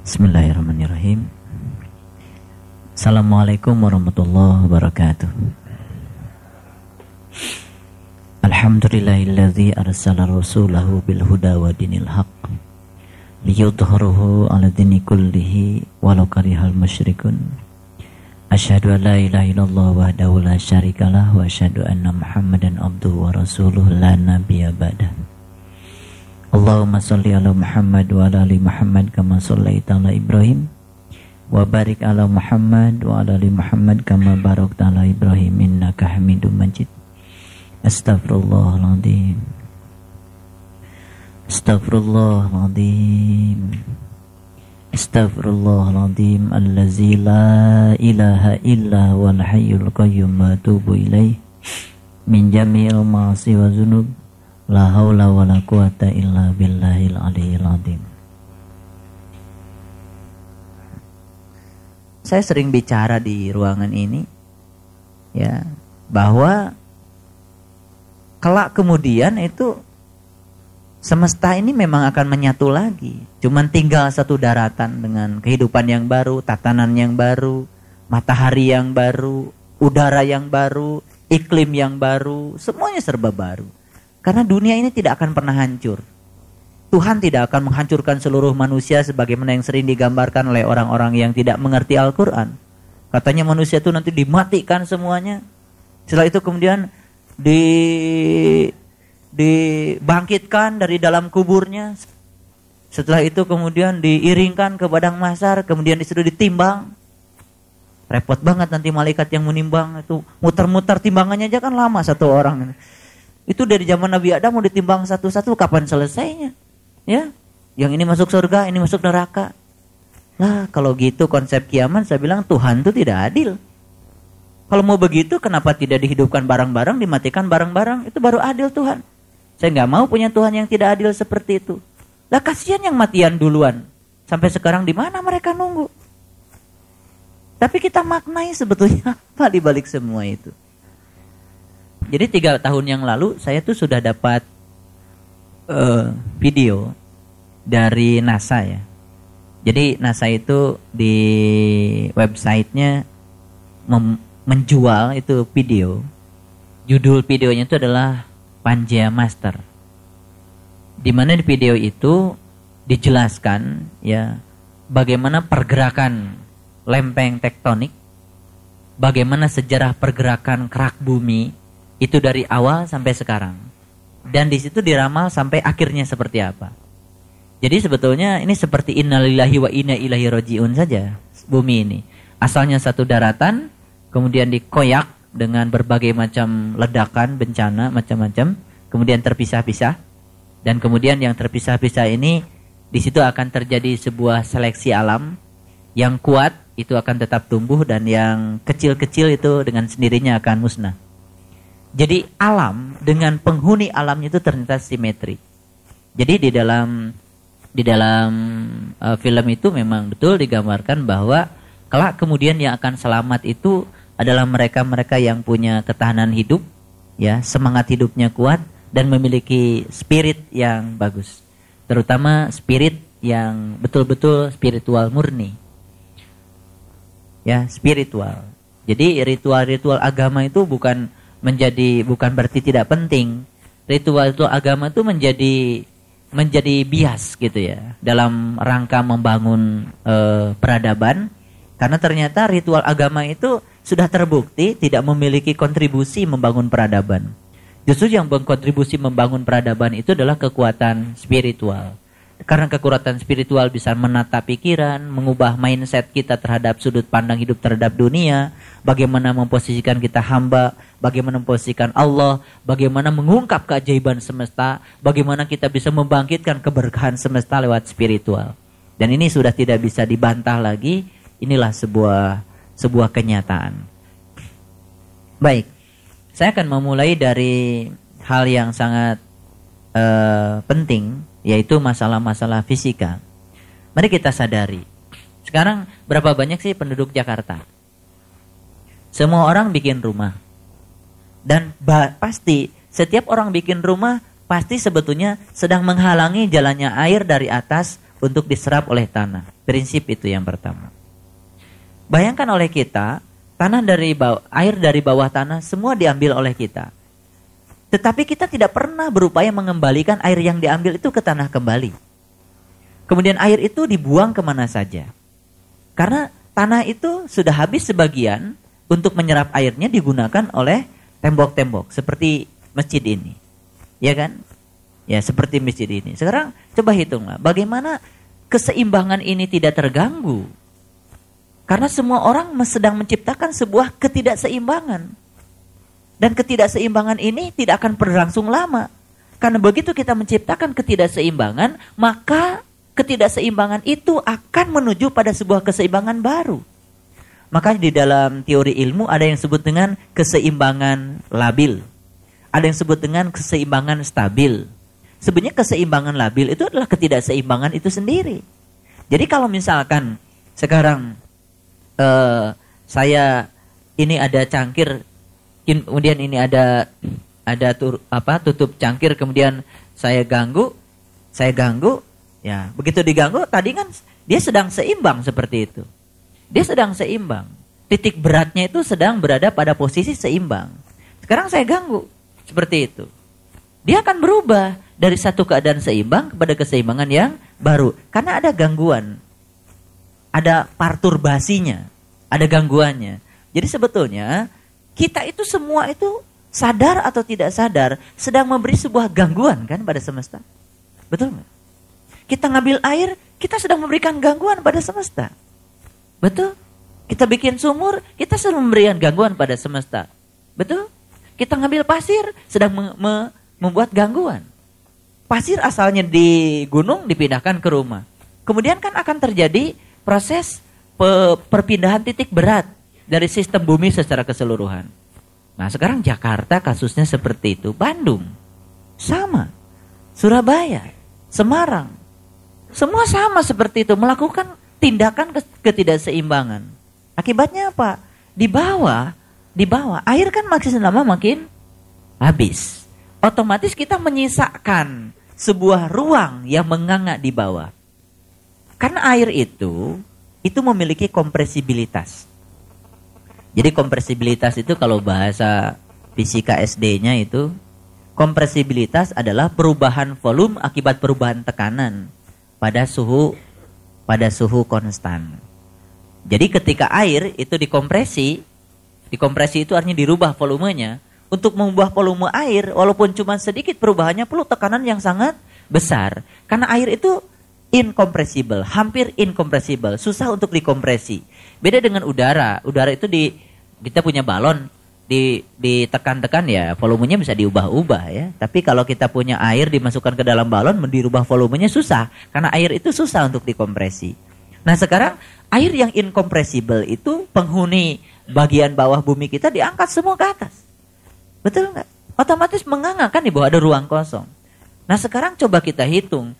Bismillahirrahmanirrahim. Assalamualaikum warahmatullahi wabarakatuh. Alhamdulillahilladzi arsala rasulahu bil huda wa dinil haqq liyudhhirahu 'ala dini kullihi walau karihal musyrikun. Asyhadu an la ilaha illallah wahdahu la syarikalah wa asyhadu anna Muhammadan abduhu wa rasuluhu la nabiyya ba'dahu. Allahumma sholli ala Muhammad wa ala ali Muhammad kama shallaita ala Ibrahim wa barik ala Muhammad wa ala ali Muhammad kama barakta ala Ibrahim innaka Hamidum Majid. Astaghfirullahaladzim. Astaghfirullahaladzim. Astaghfirullahaladzim allazi la ilaha illa huwal hayyul qayyum wa atubu ilaih min jami'il ma'asi wa dzunub. La haula wa la quwata illa billahil aliyil azim. Saya sering bicara di ruangan ini ya, bahwa kelak kemudian itu semesta ini memang akan menyatu lagi. Cuman tinggal satu daratan dengan kehidupan yang baru, tatanan yang baru, matahari yang baru, udara yang baru, iklim yang baru, semuanya serba baru. Karena dunia ini tidak akan pernah hancur. Tuhan tidak akan menghancurkan seluruh manusia sebagaimana yang sering digambarkan oleh orang-orang yang tidak mengerti Al-Quran. Katanya manusia itu nanti dimatikan semuanya. Setelah itu kemudian dibangkitkan dari dalam kuburnya. Setelah itu kemudian diiringkan ke padang mahsyar, kemudian disuruh ditimbang. Repot banget nanti malaikat yang menimbang itu, muter-muter timbangannya aja kan lama satu orang. Itu dari zaman Nabi Adam mau ditimbang satu-satu, kapan selesainya? Ya, yang ini masuk surga, ini masuk neraka. Lah, kalau gitu konsep kiamat, saya bilang Tuhan itu tidak adil. Kalau mau begitu, kenapa tidak dihidupkan barang-barang, dimatikan barang-barang? Itu baru adil Tuhan. Saya nggak mau punya Tuhan yang tidak adil seperti itu. Lah, kasihan yang matian duluan. Sampai sekarang di mana mereka nunggu? Tapi kita maknai sebetulnya apa di balik semua itu. Jadi 3 tahun yang lalu saya tuh sudah dapat video dari NASA ya. Jadi NASA itu di websitenya menjual itu video. Judul videonya itu adalah Pangea Master. Di mana di video itu dijelaskan ya bagaimana pergerakan lempeng tektonik, bagaimana sejarah pergerakan kerak bumi. Itu dari awal sampai sekarang. Dan di situ diramal sampai akhirnya seperti apa. Jadi sebetulnya ini seperti innalillahi wa inna ilaihi rajiun saja bumi ini. Asalnya satu daratan, kemudian dikoyak dengan berbagai macam ledakan, bencana, macam-macam, kemudian terpisah-pisah. Dan kemudian yang terpisah-pisah ini di situ akan terjadi sebuah seleksi alam. Yang kuat itu akan tetap tumbuh dan yang kecil-kecil itu dengan sendirinya akan musnah. Jadi alam dengan penghuni alamnya itu ternyata simetri. Jadi di dalam film itu memang betul digambarkan bahwa kelak kemudian yang akan selamat itu adalah mereka-mereka yang punya ketahanan hidup, ya, semangat hidupnya kuat dan memiliki spirit yang bagus. Terutama spirit yang betul-betul spiritual murni. Ya, spiritual. Jadi ritual-ritual agama itu bukan berarti tidak penting. Ritual itu agama itu menjadi bias gitu ya dalam rangka membangun peradaban, karena ternyata ritual agama itu sudah terbukti tidak memiliki kontribusi membangun peradaban. Justru yang berkontribusi membangun peradaban itu adalah kekuatan spiritual. Karena kekuatan spiritual bisa menata pikiran, mengubah mindset kita terhadap sudut pandang hidup terhadap dunia, bagaimana memposisikan kita hamba, bagaimana memposisikan Allah, bagaimana mengungkap keajaiban semesta, bagaimana kita bisa membangkitkan keberkahan semesta lewat spiritual. Dan ini sudah tidak bisa dibantah lagi, inilah sebuah kenyataan. Baik, saya akan memulai dari hal yang sangat penting, yaitu masalah-masalah fisika. Mari kita sadari, sekarang berapa banyak sih penduduk Jakarta? Semua orang bikin rumah. Dan pasti setiap orang bikin rumah pasti sebetulnya sedang menghalangi jalannya air dari atas untuk diserap oleh tanah. Prinsip itu yang pertama. Bayangkan oleh kita, tanah dari bawah, air dari bawah tanah semua diambil oleh kita. Tetapi kita tidak pernah berupaya mengembalikan air yang diambil itu ke tanah kembali. Kemudian air itu dibuang kemana saja. Karena tanah itu sudah habis sebagian untuk menyerap airnya digunakan oleh tembok-tembok. Seperti masjid ini. Ya kan? Ya seperti masjid ini. Sekarang coba hitunglah bagaimana keseimbangan ini tidak terganggu. Karena semua orang sedang menciptakan sebuah ketidakseimbangan. Dan ketidakseimbangan ini tidak akan berlangsung lama. Karena begitu kita menciptakan ketidakseimbangan, maka ketidakseimbangan itu akan menuju pada sebuah keseimbangan baru. Makanya di dalam teori ilmu ada yang disebut dengan keseimbangan labil. Ada yang disebut dengan keseimbangan stabil. Sebenarnya keseimbangan labil itu adalah ketidakseimbangan itu sendiri. Jadi kalau misalkan sekarang saya ini ada cangkir, kemudian ini tutup cangkir, kemudian saya ganggu, ya begitu diganggu tadi kan dia sedang seimbang seperti itu, dia sedang seimbang, titik beratnya itu sedang berada pada posisi seimbang. Sekarang saya ganggu seperti itu, dia akan berubah dari satu keadaan seimbang kepada keseimbangan yang baru karena ada gangguan, ada perturbasinya, ada gangguannya. Jadi sebetulnya kita itu semua itu sadar atau tidak sadar sedang memberi sebuah gangguan kan pada semesta. Betul nggak? Kita ngambil air, kita sedang memberikan gangguan pada semesta. Betul? Kita bikin sumur, kita sedang memberikan gangguan pada semesta. Betul? Kita ngambil pasir, sedang membuat gangguan. Pasir asalnya di gunung dipindahkan ke rumah. Kemudian kan akan terjadi proses perpindahan titik berat dari sistem bumi secara keseluruhan. Nah sekarang Jakarta kasusnya seperti itu. Bandung. Sama. Surabaya. Semarang. Semua sama seperti itu. Melakukan tindakan ketidakseimbangan. Akibatnya apa? Di bawah. Air kan makin lama makin habis. Otomatis kita menyisakan sebuah ruang yang menganga di bawah. Karena air itu memiliki kompresibilitas. Jadi kompresibilitas itu kalau bahasa fisika SD-nya itu, kompresibilitas adalah perubahan volume akibat perubahan tekanan pada suhu konstan. Jadi ketika air itu dikompresi itu artinya dirubah volumenya. Untuk mengubah volume air walaupun cuma sedikit perubahannya perlu tekanan yang sangat besar. Karena air itu incompressible, hampir incompressible, susah untuk dikompresi. Beda dengan udara itu kita punya balon ditekan-tekan ya volumenya bisa diubah-ubah ya. Tapi kalau kita punya air dimasukkan ke dalam balon dirubah volumenya susah karena air itu susah untuk dikompresi. Nah sekarang air yang incompressible itu penghuni bagian bawah bumi kita diangkat semua ke atas. Betul nggak? Otomatis menganga kan di bawah ada ruang kosong. Nah sekarang coba kita hitung.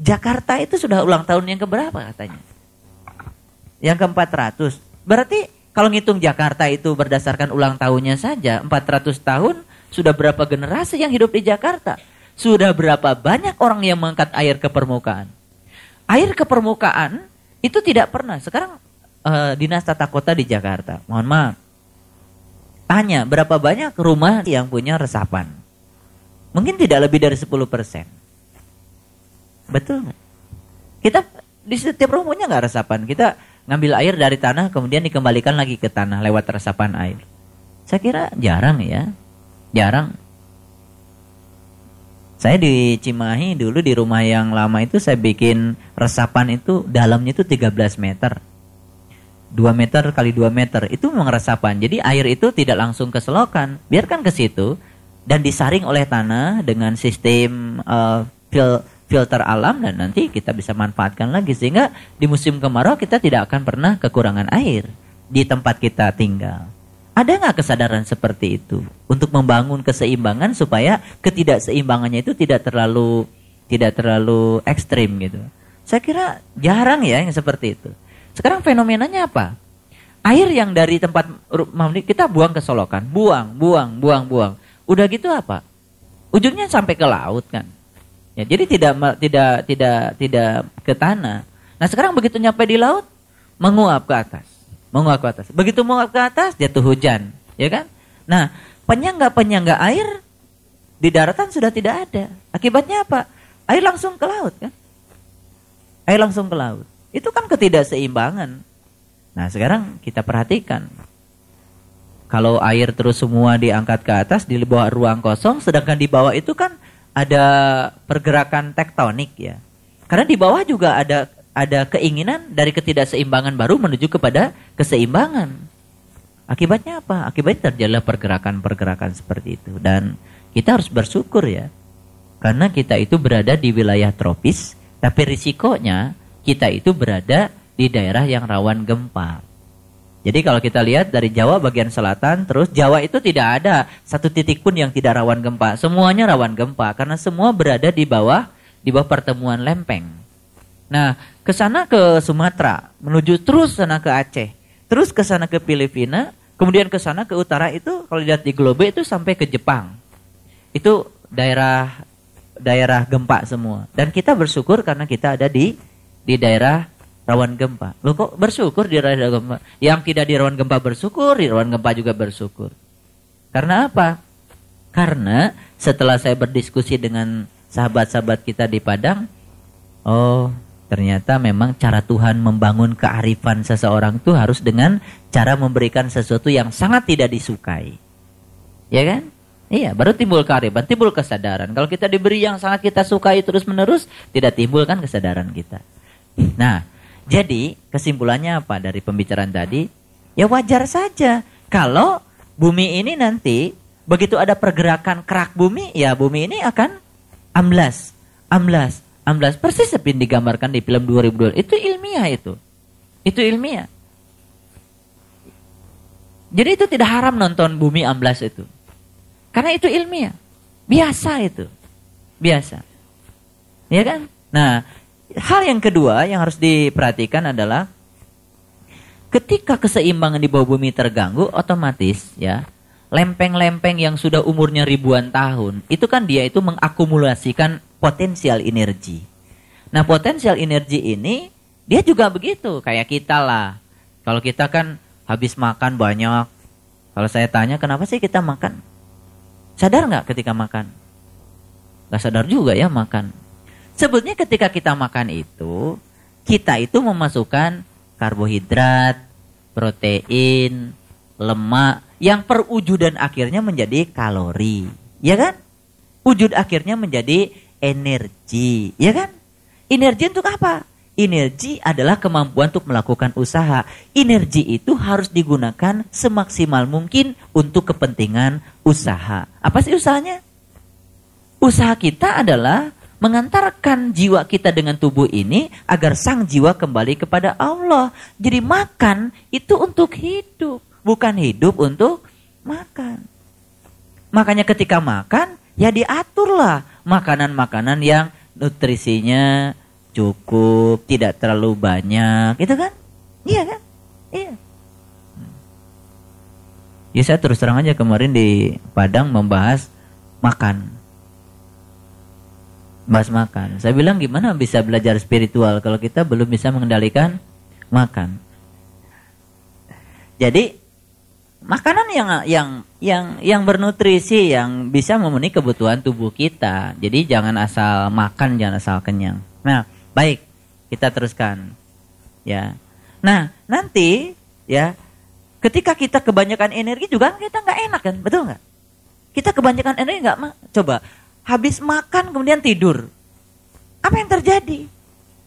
Jakarta itu sudah ulang tahun yang keberapa katanya? Yang ke-400. Berarti kalau ngitung Jakarta itu berdasarkan ulang tahunnya saja, 400 tahun sudah berapa generasi yang hidup di Jakarta? Sudah berapa banyak orang yang mengangkat air ke permukaan? Air ke permukaan itu tidak pernah. Sekarang Dinas Tata Kota di Jakarta, mohon maaf, tanya berapa banyak rumah yang punya resapan? Mungkin tidak lebih dari 10%. Betul nggak? Kita di setiap rumah punya nggak resapan? Kita ngambil air dari tanah kemudian dikembalikan lagi ke tanah lewat resapan air. Saya kira jarang ya, jarang. Saya di Cimahi dulu di rumah yang lama itu saya bikin resapan itu dalamnya itu 13 meter. 2 meter kali 2 meter itu memang resapan. Jadi air itu tidak langsung ke selokan, biarkan ke situ dan disaring oleh tanah dengan sistem filter alam dan nanti kita bisa manfaatkan lagi sehingga di musim kemarau kita tidak akan pernah kekurangan air di tempat kita tinggal. Ada nggak kesadaran seperti itu untuk membangun keseimbangan supaya ketidakseimbangannya itu tidak terlalu ekstrim gitu? Saya kira jarang ya yang seperti itu. Sekarang fenomenanya apa? Air yang dari tempat kita buang ke solokan, buang. Udah gitu apa? Ujungnya sampai ke laut kan? Ya, jadi tidak ke tanah. Nah, sekarang begitu nyampe di laut, menguap ke atas. Begitu menguap ke atas, jatuh hujan, ya kan? Nah, penyangga air di daratan sudah tidak ada. Akibatnya apa? Air langsung ke laut, kan? Air langsung ke laut. Itu kan ketidakseimbangan. Nah, sekarang kita perhatikan. Kalau air terus semua diangkat ke atas, di bawah ruang kosong, sedangkan di bawah itu kan ada pergerakan tektonik, ya. Karena di bawah juga ada keinginan dari ketidakseimbangan baru menuju kepada keseimbangan. Akibatnya apa? Akibatnya terjadilah pergerakan-pergerakan seperti itu. Dan kita harus bersyukur, ya. Karena kita itu berada di wilayah tropis, tapi risikonya kita itu berada di daerah yang rawan gempa. Jadi kalau kita lihat dari Jawa bagian selatan, terus Jawa itu tidak ada satu titik pun yang tidak rawan gempa. Semuanya rawan gempa karena semua berada di bawah pertemuan lempeng. Nah, ke sana ke Sumatera, menuju terus sana ke Aceh, terus ke sana ke Filipina, kemudian ke sana ke utara itu kalau lihat di globe itu sampai ke Jepang. Itu daerah gempa semua. Dan kita bersyukur karena kita ada di daerah rawan gempa. Loh, kok bersyukur di rawan gempa? Yang tidak di rawan gempa bersyukur, di rawan gempa juga bersyukur. Karena apa? Karena setelah saya berdiskusi dengan sahabat-sahabat kita di Padang, oh, ternyata memang cara Tuhan membangun kearifan seseorang itu harus dengan cara memberikan sesuatu yang sangat tidak disukai. Ya kan? Iya, baru timbul kearifan, timbul kesadaran. Kalau kita diberi yang sangat kita sukai terus-menerus, tidak timbul kan kesadaran kita. Nah, jadi kesimpulannya apa dari pembicaraan tadi? Ya wajar saja kalau bumi ini nanti begitu ada pergerakan kerak bumi, ya bumi ini akan amblas. Persis seperti digambarkan di film 2002. Itu ilmiah itu. Itu ilmiah. Jadi itu tidak haram nonton bumi amblas itu. Karena itu ilmiah. Biasa itu. Biasa. Ya kan? Nah, hal yang kedua yang harus diperhatikan adalah ketika keseimbangan di bawah bumi terganggu, otomatis ya lempeng-lempeng yang sudah umurnya ribuan tahun itu kan dia itu mengakumulasikan potensial energi. Nah, potensial energi ini dia juga begitu kayak kita lah. Kalau kita kan habis makan banyak. Kalau saya tanya kenapa sih kita makan? Sadar nggak ketika makan? Nggak sadar juga ya makan. Sebetulnya ketika kita makan itu, kita itu memasukkan karbohidrat, protein, lemak, yang perwujudan akhirnya menjadi kalori. Ya kan? Wujud akhirnya menjadi energi. Ya kan? Energi untuk apa? Energi adalah kemampuan untuk melakukan usaha. Energi itu harus digunakan semaksimal mungkin untuk kepentingan usaha. Apa sih usahanya? Usaha kita adalah mengantarkan jiwa kita dengan tubuh ini agar sang jiwa kembali kepada Allah. Jadi makan itu untuk hidup, bukan hidup untuk makan. Makanya ketika makan, ya diaturlah makanan-makanan yang nutrisinya cukup, tidak terlalu banyak, gitu kan? Iya kan? Iya. Ya saya terus terang aja kemarin di Padang membahas makan. Saya bilang gimana bisa belajar spiritual kalau kita belum bisa mengendalikan makan. Jadi makanan yang bernutrisi yang bisa memenuhi kebutuhan tubuh kita. Jadi jangan asal makan, jangan asal kenyang. Nah, baik, kita teruskan. Ya. Nah, nanti ya ketika kita kebanyakan energi juga kita nggak enak kan, betul nggak? Kita kebanyakan energi nggak coba. Habis makan kemudian tidur. Apa yang terjadi?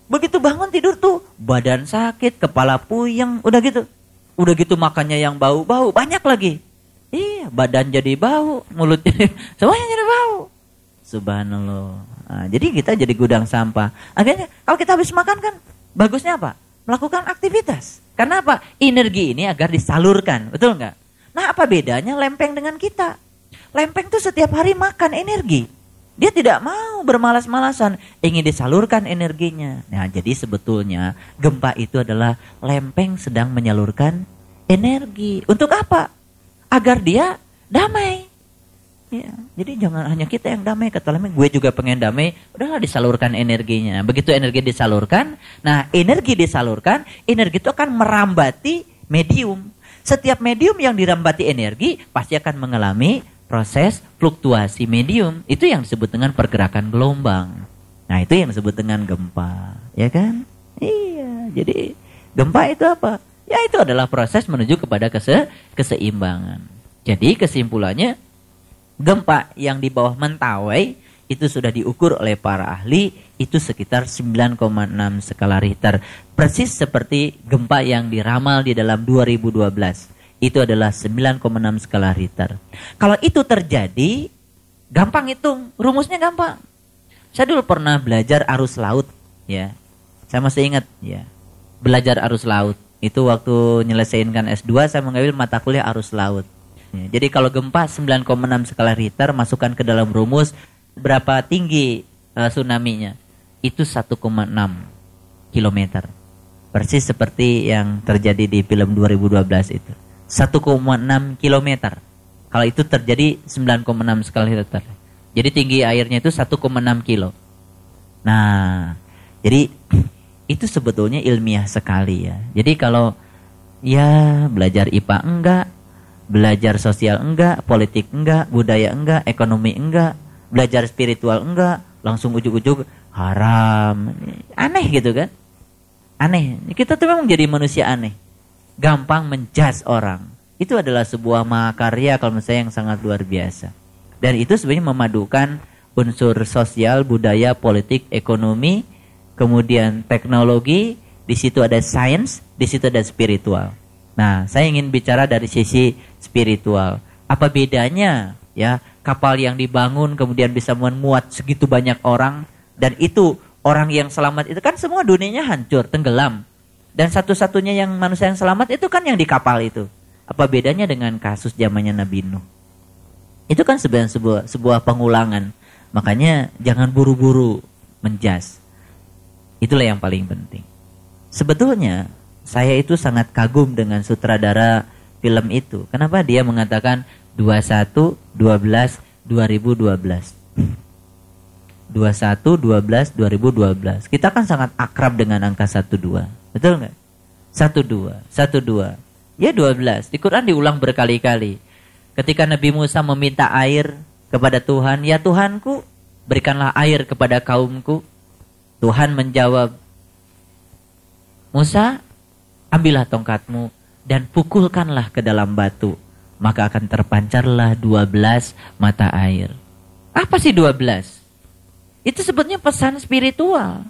Begitu bangun tidur tuh badan sakit, kepala puyeng, udah gitu makannya yang bau-bau banyak lagi. Iya, badan jadi bau, mulut jadi, semuanya jadi bau. Subhanallah. Nah, jadi kita jadi gudang sampah. Akhirnya kalau kita habis makan kan bagusnya apa? Melakukan aktivitas. Karena apa? Energi ini agar disalurkan, betul nggak? Nah, apa bedanya lempeng dengan kita? Lempeng tuh setiap hari makan energi. Dia tidak mau bermalas-malasan, ingin disalurkan energinya. Nah, jadi sebetulnya gempa itu adalah lempeng sedang menyalurkan energi. Untuk apa? Agar dia damai. Iya. Jadi jangan hanya kita yang damai, kata Lame, gue juga pengen damai. Udahlah disalurkan energinya. Begitu energi disalurkan, nah energi disalurkan, energi itu akan merambati medium. Setiap medium yang dirambati energi pasti akan mengalami proses fluktuasi medium. Itu yang disebut dengan pergerakan gelombang. Nah, itu yang disebut dengan gempa, ya kan? Iya. Jadi gempa itu apa? Ya itu adalah proses menuju kepada keseimbangan. Jadi kesimpulannya, gempa yang di bawah Mentawai itu sudah diukur oleh para ahli itu sekitar 9,6 skala Richter. Persis seperti gempa yang diramal di dalam 2012. Itu adalah 9,6 skala Richter. Kalau itu terjadi, gampang hitung, rumusnya gampang. Saya dulu pernah belajar arus laut, ya. Saya masih ingat, ya. Belajar arus laut. Itu waktu nyelesainkan S2 saya mengambil mata kuliah arus laut. Jadi kalau gempa 9,6 skala Richter masukkan ke dalam rumus berapa tinggi tsunami-nya? Itu 1,6 km. Persis seperti yang terjadi di film 2012 itu. 1,6 km. Kalau itu terjadi 9,6 skala Richter. Jadi tinggi airnya itu 1,6 kilo. Nah, jadi itu sebetulnya ilmiah sekali, ya. Jadi kalau ya belajar IPA enggak, belajar sosial enggak, politik enggak, budaya enggak, ekonomi enggak, belajar spiritual enggak, langsung ujuk-ujuk haram. Aneh gitu kan? Aneh. Kita tuh memang jadi manusia aneh. Gampang menjudge orang. Itu adalah sebuah mahakarya kalau menurut saya yang sangat luar biasa. Dan itu sebenarnya memadukan unsur sosial, budaya, politik, ekonomi, kemudian teknologi, di situ ada sains, di situ ada spiritual. Nah, saya ingin bicara dari sisi spiritual. Apa bedanya, ya, kapal yang dibangun kemudian bisa memuat segitu banyak orang, dan itu orang yang selamat itu kan semua dunianya hancur, tenggelam. Dan satu-satunya yang manusia yang selamat itu kan yang di kapal itu. Apa bedanya dengan kasus zamannya Nabi Nuh? Itu kan sebenarnya sebuah pengulangan. Makanya jangan buru-buru menjudge. Itulah yang paling penting. Sebetulnya saya itu sangat kagum dengan sutradara film itu. Kenapa dia mengatakan 21-12-2012? 21-12-2012. Kita kan sangat akrab dengan angka 12. Betul nggak? 12. Ya 12. Di Quran diulang berkali-kali. Ketika Nabi Musa meminta air kepada Tuhan, ya Tuhanku, berikanlah air kepada kaumku. Tuhan menjawab, Musa, ambillah tongkatmu dan pukulkanlah ke dalam batu. Maka akan terpancarlah 12 mata air. Apa sih 12? Itu sebetulnya pesan spiritual.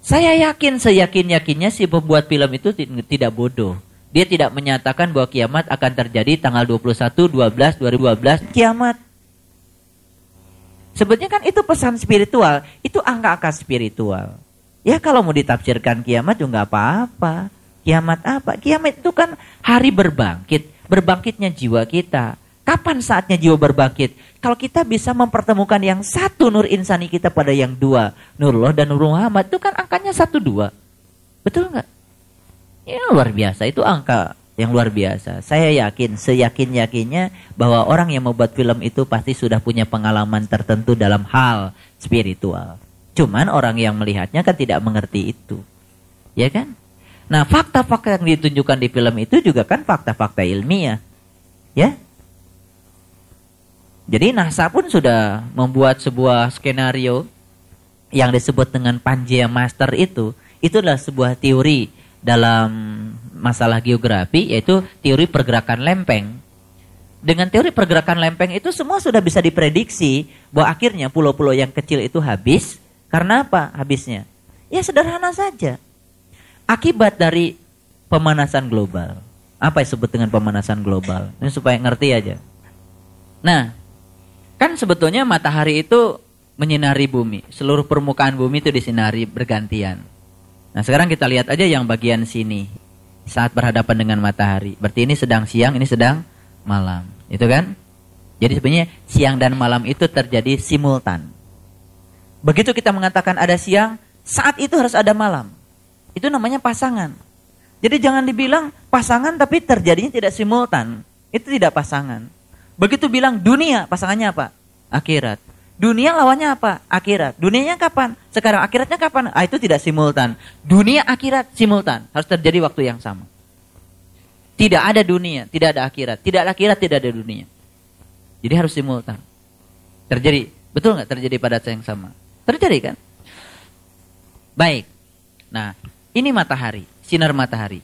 Saya yakin, seyakin-yakinnya si pembuat film itu tidak bodoh. Dia tidak menyatakan bahwa kiamat akan terjadi tanggal 21-12-2012. Kiamat. Sebetulnya kan itu pesan spiritual. Itu angka-angka spiritual. Ya kalau mau ditafsirkan kiamat juga nggak apa-apa. Kiamat apa? Kiamat itu kan hari berbangkit. Berbangkitnya jiwa kita. Kapan saatnya jiwa berbangkit? Kalau kita bisa mempertemukan yang satu nur insani kita pada yang dua, Nurullah dan Nur Muhammad, itu kan angkanya 12. Betul nggak? Ya luar biasa. Itu angka yang luar biasa. Saya yakin, seyakin-yakinnya bahwa orang yang membuat film itu pasti sudah punya pengalaman tertentu dalam hal spiritual. Cuman orang yang melihatnya kan tidak mengerti itu. Ya kan? Nah, fakta-fakta yang ditunjukkan di film itu juga kan fakta-fakta ilmiah. Ya. Jadi NASA pun sudah membuat sebuah skenario yang disebut dengan Pangea Master itu. Itu adalah sebuah teori dalam masalah geografi, yaitu teori pergerakan lempeng. Dengan teori pergerakan lempeng itu semua sudah bisa diprediksi bahwa akhirnya pulau-pulau yang kecil itu habis. Karena apa habisnya? Ya sederhana saja. Akibat dari pemanasan global. Apa yang disebut dengan pemanasan global? Ini supaya ngerti aja. Nah, kan sebetulnya matahari itu menyinari bumi. Seluruh permukaan bumi itu disinari bergantian. Nah, sekarang kita lihat aja yang bagian sini. Saat berhadapan dengan matahari. Berarti ini sedang siang, ini sedang malam. Itu kan? Jadi sebenarnya siang dan malam itu terjadi simultan. Begitu kita mengatakan ada siang, saat itu harus ada malam. Itu namanya pasangan. Jadi jangan dibilang pasangan tapi terjadinya tidak simultan. Itu tidak pasangan. Begitu bilang dunia, pasangannya apa? Akhirat. Dunia lawannya apa? Akhirat. Dunianya kapan? Sekarang. Akhiratnya kapan? Ah, itu tidak simultan. Dunia akhirat simultan. Harus terjadi waktu yang sama. Tidak ada dunia, tidak ada akhirat. Tidak ada akhirat, tidak ada dunia. Jadi harus simultan. Terjadi. Betul nggak terjadi pada saat yang sama? Terjadi kan? Baik. Nah, ini matahari. Sinar matahari.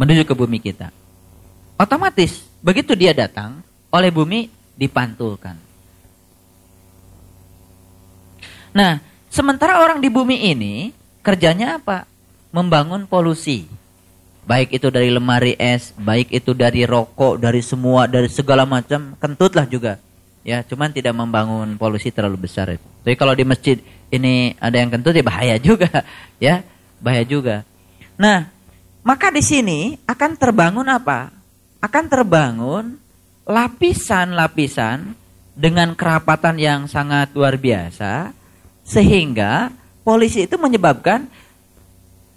Menuju ke bumi kita. Otomatis, begitu dia datang, oleh bumi dipantulkan. Nah, sementara orang di bumi ini, kerjanya apa? Membangun polusi. Baik itu dari lemari es, baik itu dari rokok, dari semua, dari segala macam, kentutlah juga. Ya, cuman tidak membangun polusi terlalu besar. Tapi kalau di masjid ini ada yang kentut, ya bahaya juga. Ya, bahaya juga. Nah, maka di sini akan terbangun apa? Akan terbangun lapisan-lapisan dengan kerapatan yang sangat luar biasa, sehingga polusi itu menyebabkan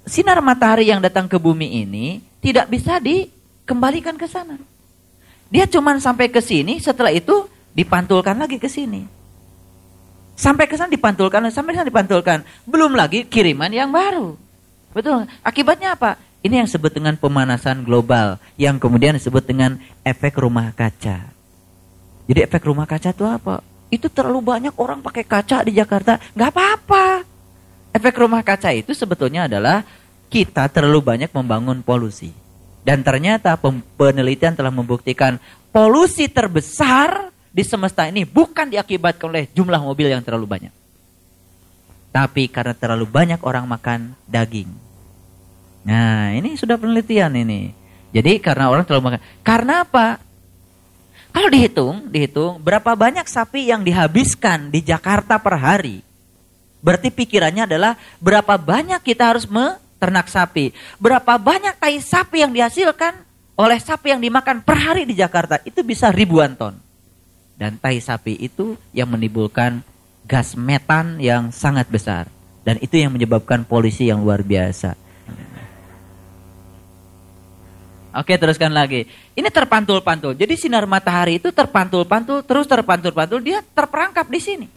sinar matahari yang datang ke bumi ini tidak bisa dikembalikan ke sana. Dia cuma sampai ke sini, setelah itu dipantulkan lagi ke sini. Sampai ke sana dipantulkan, sampai ke sana dipantulkan. Belum lagi kiriman yang baru. Betul. Akibatnya apa? Ini yang disebut dengan pemanasan global, yang kemudian disebut dengan efek rumah kaca. Jadi efek rumah kaca itu apa? Itu terlalu banyak orang pakai kaca di Jakarta, nggak apa-apa. Efek rumah kaca itu sebetulnya adalah kita terlalu banyak membangun polusi. Dan ternyata penelitian telah membuktikan polusi terbesar di semesta ini bukan diakibatkan oleh jumlah mobil yang terlalu banyak. Tapi karena terlalu banyak orang makan daging. Nah, ini sudah penelitian ini. Jadi karena orang terlalu makan. Karena apa? Kalau dihitung berapa banyak sapi yang dihabiskan di Jakarta per hari. Berarti pikirannya adalah berapa banyak kita harus ternak sapi. Berapa banyak tai sapi yang dihasilkan oleh sapi yang dimakan per hari di Jakarta. Itu bisa ribuan ton. Dan tai sapi itu yang menimbulkan gas metan yang sangat besar. Dan itu yang menyebabkan polusi yang luar biasa. Oke, teruskan lagi. Ini terpantul-pantul. Jadi sinar matahari itu terpantul-pantul, terus terpantul-pantul, dia terperangkap di sini.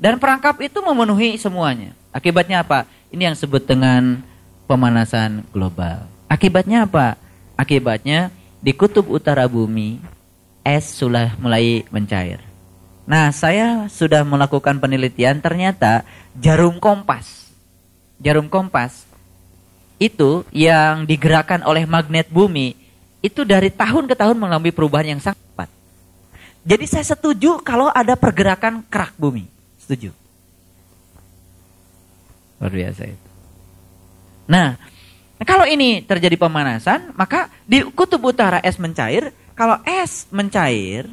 Dan perangkap itu memenuhi semuanya. Akibatnya apa? Ini yang disebut dengan pemanasan global. Akibatnya apa? Akibatnya di kutub utara bumi, es sudah mulai mencair. Nah, saya sudah melakukan penelitian, ternyata jarum kompas, itu yang digerakkan oleh magnet bumi, itu dari tahun ke tahun mengalami perubahan yang sangat cepat. Jadi saya setuju kalau ada pergerakan kerak bumi. Setuju. Luar biasa itu. Nah, kalau ini terjadi pemanasan, maka di kutub utara es mencair. Kalau es mencair,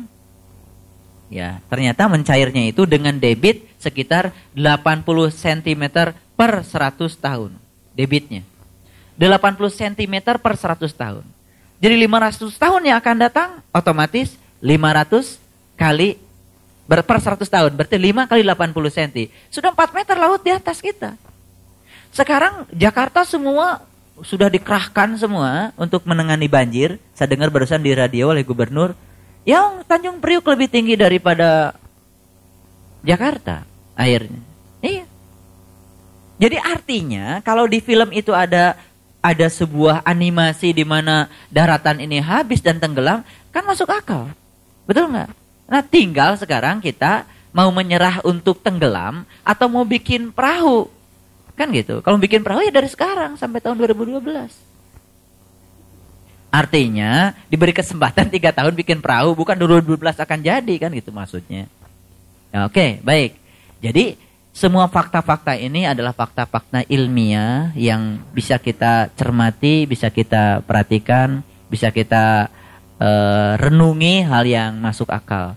ya ternyata mencairnya itu dengan debit sekitar 80 cm per 100 tahun. Debitnya. 80 cm per 100 tahun. Jadi 500 tahun yang akan datang, otomatis 500 kali per 100 tahun. Berarti 5 kali 80 cm. Sudah 4 meter laut di atas kita. Sekarang Jakarta semua sudah dikerahkan semua untuk menangani banjir. Saya dengar barusan di radio oleh gubernur, yang Tanjung Priuk lebih tinggi daripada Jakarta airnya. Iya. Jadi artinya kalau di film itu ada sebuah animasi di mana daratan ini habis dan tenggelam, kan masuk akal. Betul nggak? Nah, tinggal sekarang kita mau menyerah untuk tenggelam atau mau bikin perahu. Kan gitu. Kalau bikin perahu ya dari sekarang sampai tahun 2012. Artinya diberi kesempatan 3 tahun bikin perahu, bukan 2012 akan jadi, kan gitu maksudnya. Nah, oke, baik. Jadi semua fakta-fakta ini adalah fakta-fakta ilmiah yang bisa kita cermati, bisa kita perhatikan, bisa kita renungi hal yang masuk akal.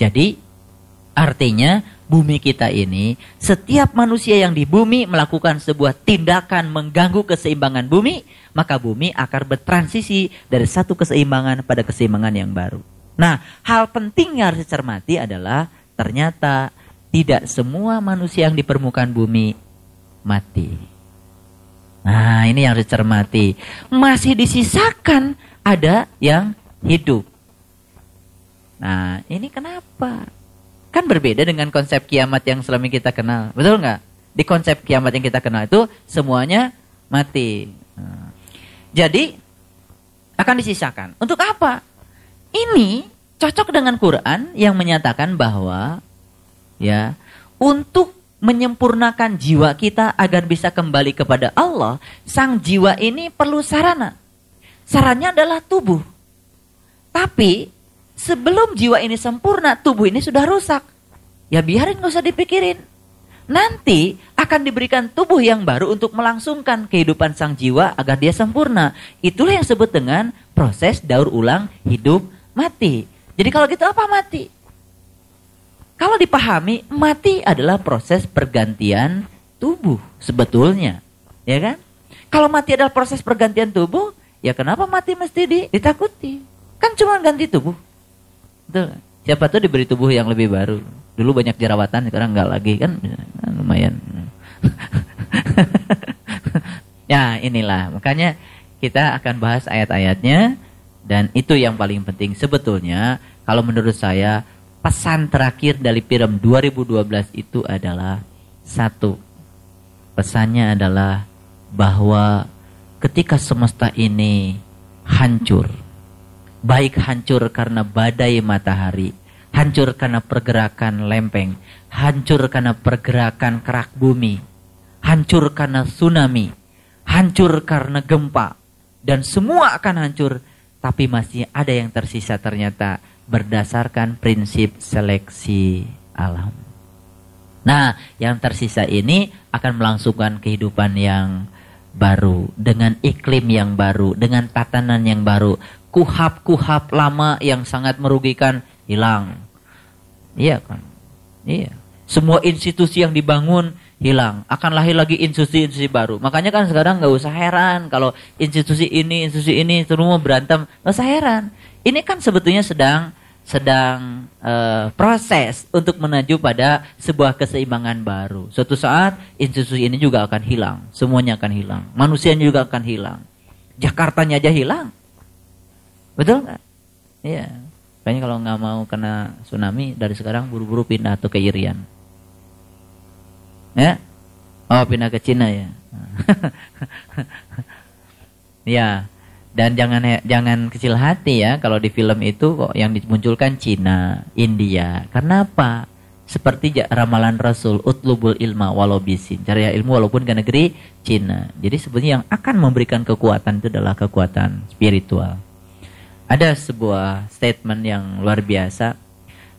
Jadi artinya bumi kita ini, setiap manusia yang di bumi melakukan sebuah tindakan mengganggu keseimbangan bumi, maka bumi akan bertransisi dari satu keseimbangan pada keseimbangan yang baru. Nah, hal penting yang harus dicermati adalah ternyata tidak semua manusia yang di permukaan bumi mati. Nah, ini yang harus dicermati. Masih disisakan ada yang hidup. Nah, ini kenapa? Kan berbeda dengan konsep kiamat yang selama kita kenal. Betul nggak? Di konsep kiamat yang kita kenal itu semuanya mati. Jadi, akan disisakan. Untuk apa? Ini cocok dengan Quran yang menyatakan bahwa ya, untuk menyempurnakan jiwa kita agar bisa kembali kepada Allah, sang jiwa ini perlu sarana. Sarannya adalah tubuh. Tapi sebelum jiwa ini sempurna, tubuh ini sudah rusak. Ya biarin, gak usah dipikirin. Nanti akan diberikan tubuh yang baru untuk melangsungkan kehidupan sang jiwa agar dia sempurna. Itulah yang disebut dengan proses daur ulang hidup mati. Jadi kalau gitu apa mati? Kalau dipahami, mati adalah proses pergantian tubuh sebetulnya, ya kan? Kalau mati adalah proses pergantian tubuh, ya kenapa mati mesti ditakuti? Kan cuma ganti tubuh. Betul. Siapa tuh diberi tubuh yang lebih baru? Dulu banyak jerawatan, sekarang enggak lagi kan? Lumayan. Ya inilah, makanya kita akan bahas ayat-ayatnya dan itu yang paling penting sebetulnya. Kalau menurut saya, pesan terakhir dari Piram 2012 itu adalah satu. Pesannya adalah bahwa ketika semesta ini hancur, baik hancur karena badai matahari, hancur karena pergerakan lempeng, hancur karena pergerakan kerak bumi, hancur karena tsunami, hancur karena gempa, dan semua akan hancur, tapi masih ada yang tersisa ternyata berdasarkan prinsip seleksi alam. Nah, yang tersisa ini akan melangsungkan kehidupan yang baru, dengan iklim yang baru, dengan tatanan yang baru. Kuhab-kuhab lama yang sangat merugikan hilang. Iya kan? Iya. Semua institusi yang dibangun hilang. Akan lahir lagi institusi-institusi baru. Makanya kan sekarang nggak usah heran kalau institusi ini semua berantem. Nggak usah heran. Ini kan sebetulnya sedang proses untuk menuju pada sebuah keseimbangan baru. Suatu saat institusi ini juga akan hilang, semuanya akan hilang, manusianya juga akan hilang, Jakartanya aja hilang, betul nggak? Iya, makanya kalau nggak mau kena tsunami dari sekarang buru-buru pindah atau ke Irian, ya, oh pindah ke Cina ya, ya. Dan jangan kecil hati ya kalau di film itu kok yang dimunculkan Cina, India. Karena apa? Seperti ramalan Rasul, utlubul ilma walau bisin, cari ilmu walaupun ke negeri Cina. Jadi sebetulnya yang akan memberikan kekuatan itu adalah kekuatan spiritual. Ada sebuah statement yang luar biasa.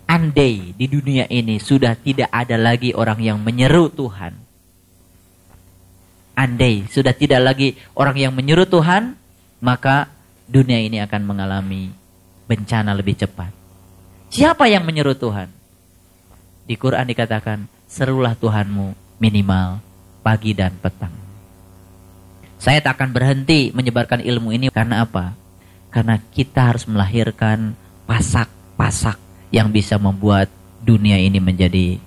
Andai di dunia ini sudah tidak ada lagi orang yang menyeru Tuhan. Andai sudah tidak lagi orang yang menyeru Tuhan, maka dunia ini akan mengalami bencana lebih cepat. Siapa yang menyeru Tuhan? Di Quran dikatakan, serulah Tuhanmu minimal pagi dan petang. Saya tak akan berhenti menyebarkan ilmu ini. Karena apa? Karena kita harus melahirkan pasak-pasak yang bisa membuat dunia ini menjadi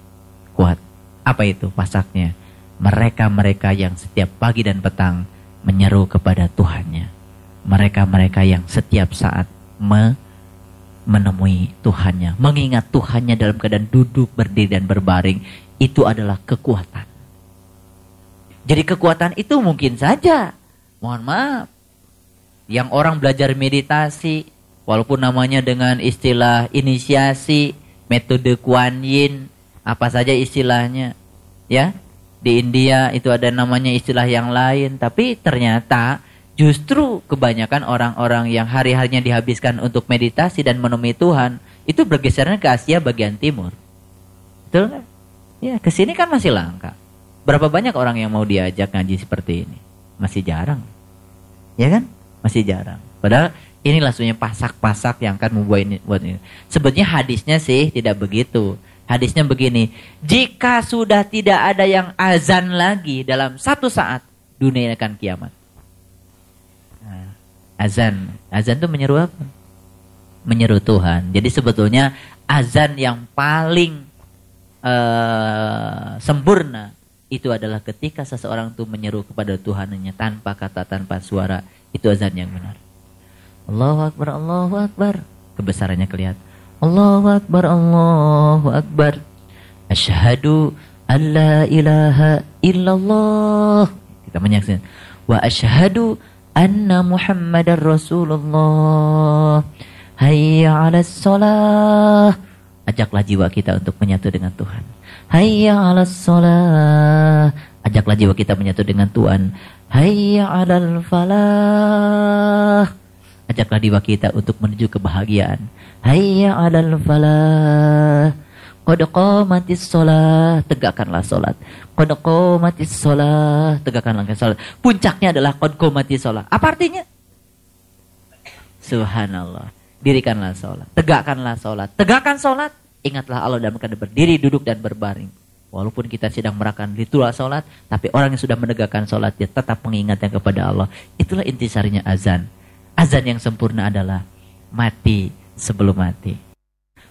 kuat. Apa itu pasaknya? Mereka-mereka yang setiap pagi dan petang menyeru kepada Tuhannya. Mereka-mereka yang setiap saat menemui Tuhannya, mengingat Tuhannya dalam keadaan duduk, berdiri, dan berbaring. Itu adalah kekuatan. Jadi kekuatan itu mungkin saja, mohon maaf, yang orang belajar meditasi, walaupun namanya dengan istilah inisiasi, metode Kuan Yin, apa saja istilahnya, ya. Di India itu ada namanya istilah yang lain, tapi ternyata justru kebanyakan orang-orang yang hari-harinya dihabiskan untuk meditasi dan menemui Tuhan, itu bergesernya ke Asia bagian timur. Betul nggak? Ya, ke sini kan masih langka. Berapa banyak orang yang mau diajak ngaji seperti ini? Masih jarang. Ya kan? Masih jarang. Padahal inilah sebenarnya pasak-pasak yang akan membuat ini. Sebenarnya hadisnya sih tidak begitu. Hadisnya begini, jika sudah tidak ada yang azan lagi dalam satu saat, dunia akan kiamat. Azan itu menyeru apa? Menyeru Tuhan. Jadi sebetulnya azan yang paling sempurna itu adalah ketika seseorang itu menyeru kepada Tuhannya tanpa kata, tanpa suara. Itu azan yang benar. Allahu Akbar, Allahu Akbar. Kebesarannya kelihatan. Allahu Akbar, Allahu Akbar. Asyhadu an la ilaha illallah. Kita menyaksikan. Wa asyhadu anna Muhammadar Rasulullah. Hayya 'alas shalah. Ajaklah jiwa kita untuk menyatu dengan Tuhan. Hayya 'alas shalah. Ajaklah jiwa kita menyatu dengan Tuhan. Hayya 'alal falah. Ajaklah jiwa kita untuk menuju kebahagiaan. Hayya 'alal falah. Qad qamatis shalah, tegakkanlah salat. Qad qamatis shalah, tegakkanlah salat. Puncaknya adalah qad qamatis shalah. Apa artinya? Subhanallah. Dirikanlah salat, tegakkanlah salat. Tegakkan salat, ingatlah Allah dalam keadaan berdiri, duduk dan berbaring. Walaupun kita sedang merakan ritual salat, tapi orang yang sudah menegakkan salat dia tetap mengingatnya kepada Allah. Itulah intisarinya azan. Azan yang sempurna adalah mati sebelum mati.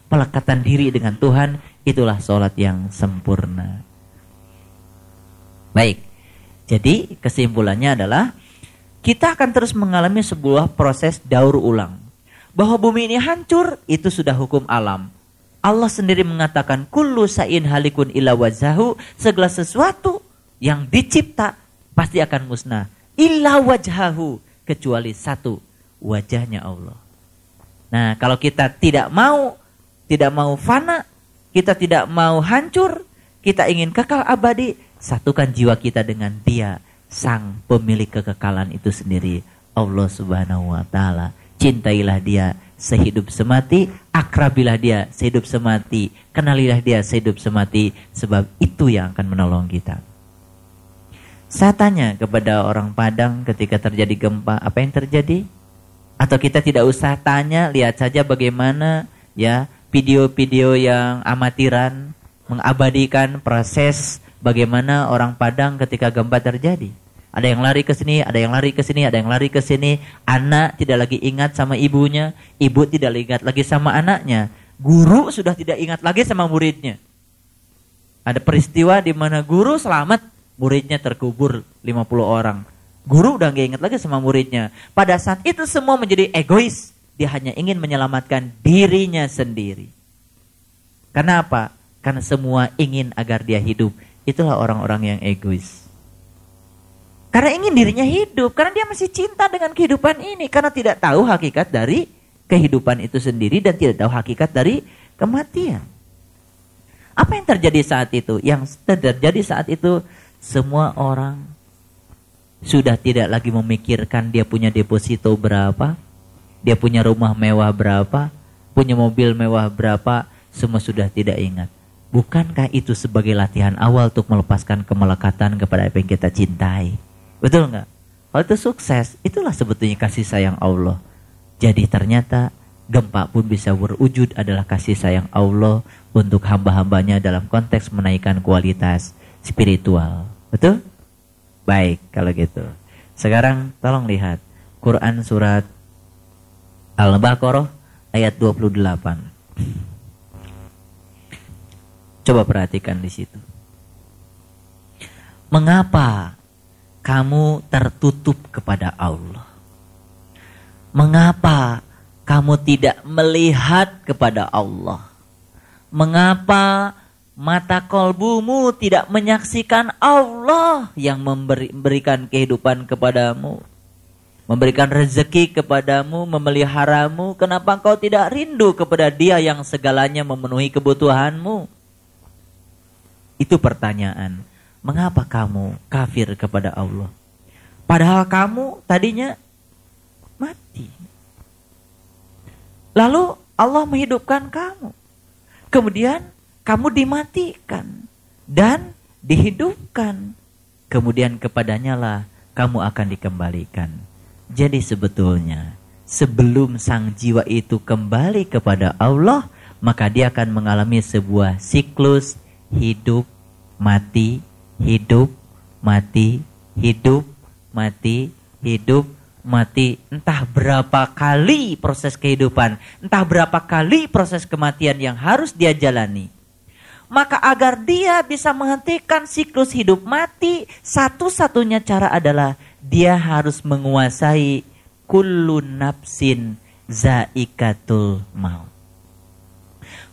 Pelekatan diri dengan Tuhan, itulah salat yang sempurna. Baik. Jadi kesimpulannya adalah kita akan terus mengalami sebuah proses daur ulang. Bahwa bumi ini hancur, itu sudah hukum alam. Allah sendiri mengatakan kullu sa'in halikun illa wajhahu, segala sesuatu yang dicipta pasti akan musnah illa wajhahu, kecuali satu, wajahnya Allah. Nah, kalau kita tidak mau fana, kita tidak mau hancur, kita ingin kekal abadi, satukan jiwa kita dengan Dia, sang pemilik kekekalan itu sendiri, Allah Subhanahu wa taala. Cintailah Dia sehidup semati, akrabilah Dia sehidup semati, kenalilah Dia sehidup semati, sebab itu yang akan menolong kita. Saya tanya kepada orang Padang ketika terjadi gempa, apa yang terjadi? Atau kita tidak usah tanya, lihat saja bagaimana ya video-video yang amatiran mengabadikan proses bagaimana orang Padang ketika gempa terjadi. Ada yang lari ke sini, ada yang lari ke sini, ada yang lari ke sini. Anak tidak lagi ingat sama ibunya, ibu tidak ingat lagi sama anaknya, guru sudah tidak ingat lagi sama muridnya. Ada peristiwa di mana guru selamat, muridnya terkubur 50 orang. Guru udah gak ingat lagi sama muridnya. Pada saat itu semua menjadi egois. Dia hanya ingin menyelamatkan dirinya sendiri. Kenapa? Karena semua ingin agar dia hidup. Itulah orang-orang yang egois. Karena ingin dirinya hidup, karena dia masih cinta dengan kehidupan ini, karena tidak tahu hakikat dari kehidupan itu sendiri dan tidak tahu hakikat dari kematian. Apa yang terjadi saat itu? Yang terjadi saat itu, semua orang sudah tidak lagi memikirkan dia punya deposito berapa, dia punya rumah mewah berapa, punya mobil mewah berapa, semua sudah tidak ingat. Bukankah itu sebagai latihan awal untuk melepaskan kemelekatan kepada apa yang kita cintai? Betul nggak? Kalau itu sukses, itulah sebetulnya kasih sayang Allah. Jadi ternyata gempa pun bisa berwujud adalah kasih sayang Allah untuk hamba-hambanya dalam konteks menaikkan kualitas spiritual. Betul? Baik, kalau gitu. Sekarang tolong lihat Quran surat Al-Baqarah ayat 28. Coba perhatikan di situ. Mengapa kamu tertutup kepada Allah? Mengapa kamu tidak melihat kepada Allah? Mengapa mata kolbumu tidak menyaksikan Allah yang memberikan kehidupan kepadamu, memberikan rezeki kepadamu, memeliharamu? Kenapa kau tidak rindu kepada Dia yang segalanya memenuhi kebutuhanmu? Itu pertanyaan. Mengapa kamu kafir kepada Allah? Padahal kamu tadinya mati. Lalu Allah menghidupkan kamu. Kemudian kamu dimatikan dan dihidupkan. Kemudian kepadanyalah kamu akan dikembalikan. Jadi sebetulnya sebelum sang jiwa itu kembali kepada Allah, maka dia akan mengalami sebuah siklus hidup, mati, hidup, mati. Entah berapa kali proses kehidupan, entah berapa kali proses kematian yang harus dia jalani. Maka agar dia bisa menghentikan siklus hidup mati, satu-satunya cara adalah dia harus menguasai kullu nafsin zaikatul maut.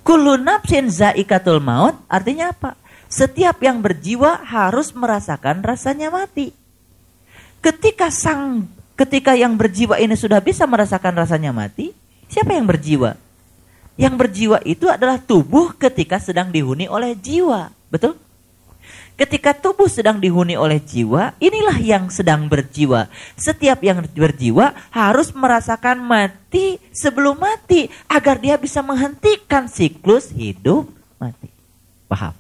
Kullu nafsin za'ikatul maut artinya apa? Setiap yang berjiwa harus merasakan rasanya mati. Ketika yang berjiwa ini sudah bisa merasakan rasanya mati, siapa yang berjiwa? Yang berjiwa itu adalah tubuh ketika sedang dihuni oleh jiwa. Betul? Ketika tubuh sedang dihuni oleh jiwa, inilah yang sedang berjiwa. Setiap yang berjiwa harus merasakan mati sebelum mati, agar dia bisa menghentikan siklus hidup mati. Paham?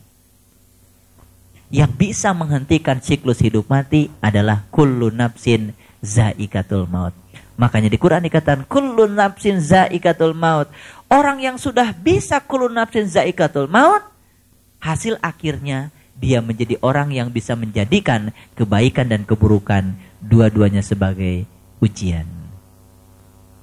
Yang bisa menghentikan siklus hidup mati adalah kullu nafsin zaikatul maut. Makanya di Quran dikatakan kullu nafsin zaikatul maut. Orang yang sudah bisa kullu nafsin zaikatul maut, hasil akhirnya dia menjadi orang yang bisa menjadikan kebaikan dan keburukan dua-duanya sebagai ujian.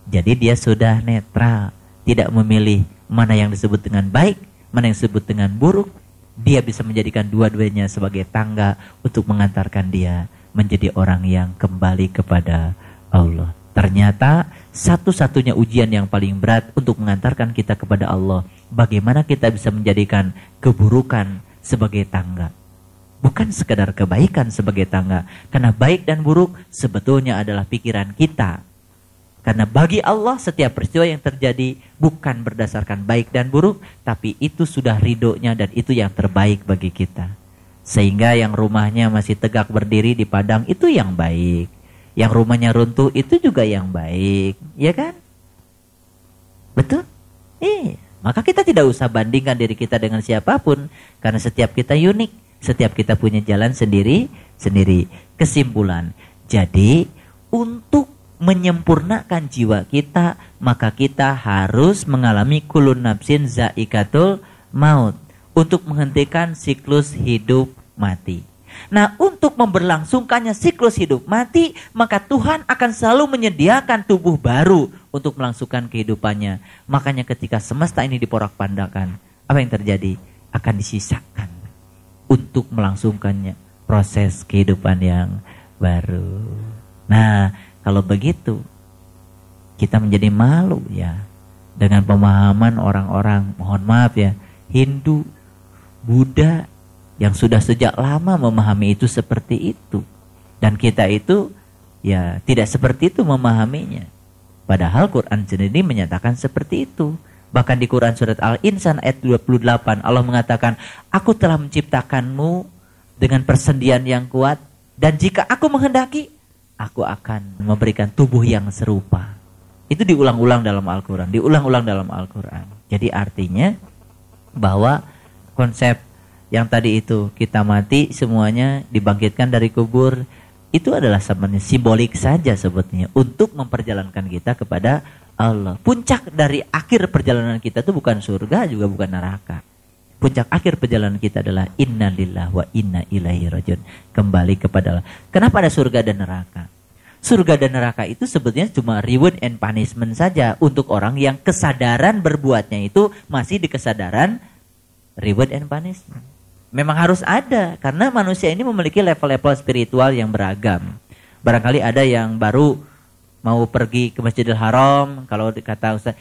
Jadi dia sudah netral, tidak memilih mana yang disebut dengan baik, mana yang disebut dengan buruk. Dia bisa menjadikan dua-duanya sebagai tangga untuk mengantarkan dia menjadi orang yang kembali kepada Allah. Ternyata satu-satunya ujian yang paling berat untuk mengantarkan kita kepada Allah, bagaimana kita bisa menjadikan keburukan sebagai tangga. Bukan sekedar kebaikan sebagai tangga. Karena baik dan buruk sebetulnya adalah pikiran kita. Karena bagi Allah setiap peristiwa yang terjadi bukan berdasarkan baik dan buruk, tapi itu sudah ridhonya dan itu yang terbaik bagi kita. Sehingga yang rumahnya masih tegak berdiri di padang itu yang baik. Yang rumahnya runtuh itu juga yang baik. Ya kan? Betul? Iya. Maka kita tidak usah bandingkan diri kita dengan siapapun. Karena setiap kita unik. Setiap kita punya jalan sendiri. Kesimpulan. Jadi untuk menyempurnakan jiwa kita, maka kita harus mengalami kullu nafsin zaikatul maut. Untuk menghentikan siklus hidup mati. Nah, untuk memberlangsungkannya siklus hidup mati, maka Tuhan akan selalu menyediakan tubuh baru untuk melangsungkan kehidupannya. Makanya ketika semesta ini diporak-pandakan, apa yang terjadi? Akan disisakan untuk melangsungkannya proses kehidupan yang baru. Nah, kalau begitu, kita menjadi malu ya. Dengan pemahaman orang-orang, mohon maaf ya, Hindu, Buddha yang sudah sejak lama memahami itu seperti itu, dan kita itu ya tidak seperti itu memahaminya. Padahal Quran sendiri menyatakan seperti itu. Bahkan di Quran surat Al-Insan ayat 28 Allah mengatakan, aku telah menciptakanmu dengan persendian yang kuat, dan jika aku menghendaki aku akan memberikan tubuh yang serupa. Itu diulang-ulang dalam Al-Quran, jadi artinya bahwa konsep yang tadi itu kita mati semuanya dibangkitkan dari kubur itu adalah sebenarnya simbolik saja sebetulnya untuk memperjalankan kita kepada Allah. Puncak dari akhir perjalanan kita itu bukan surga juga bukan neraka. Puncak akhir perjalanan kita adalah innalillahi wa inna ilaihi rajiun, kembali kepada Allah. Kenapa ada surga dan neraka? Surga dan neraka itu sebetulnya cuma reward and punishment saja untuk orang yang kesadaran berbuatnya itu masih di kesadaran reward and punishment. Memang harus ada, karena manusia ini memiliki level-level spiritual yang beragam. Barangkali ada yang baru mau pergi ke Masjidil Haram, kalau dikata Ustaz,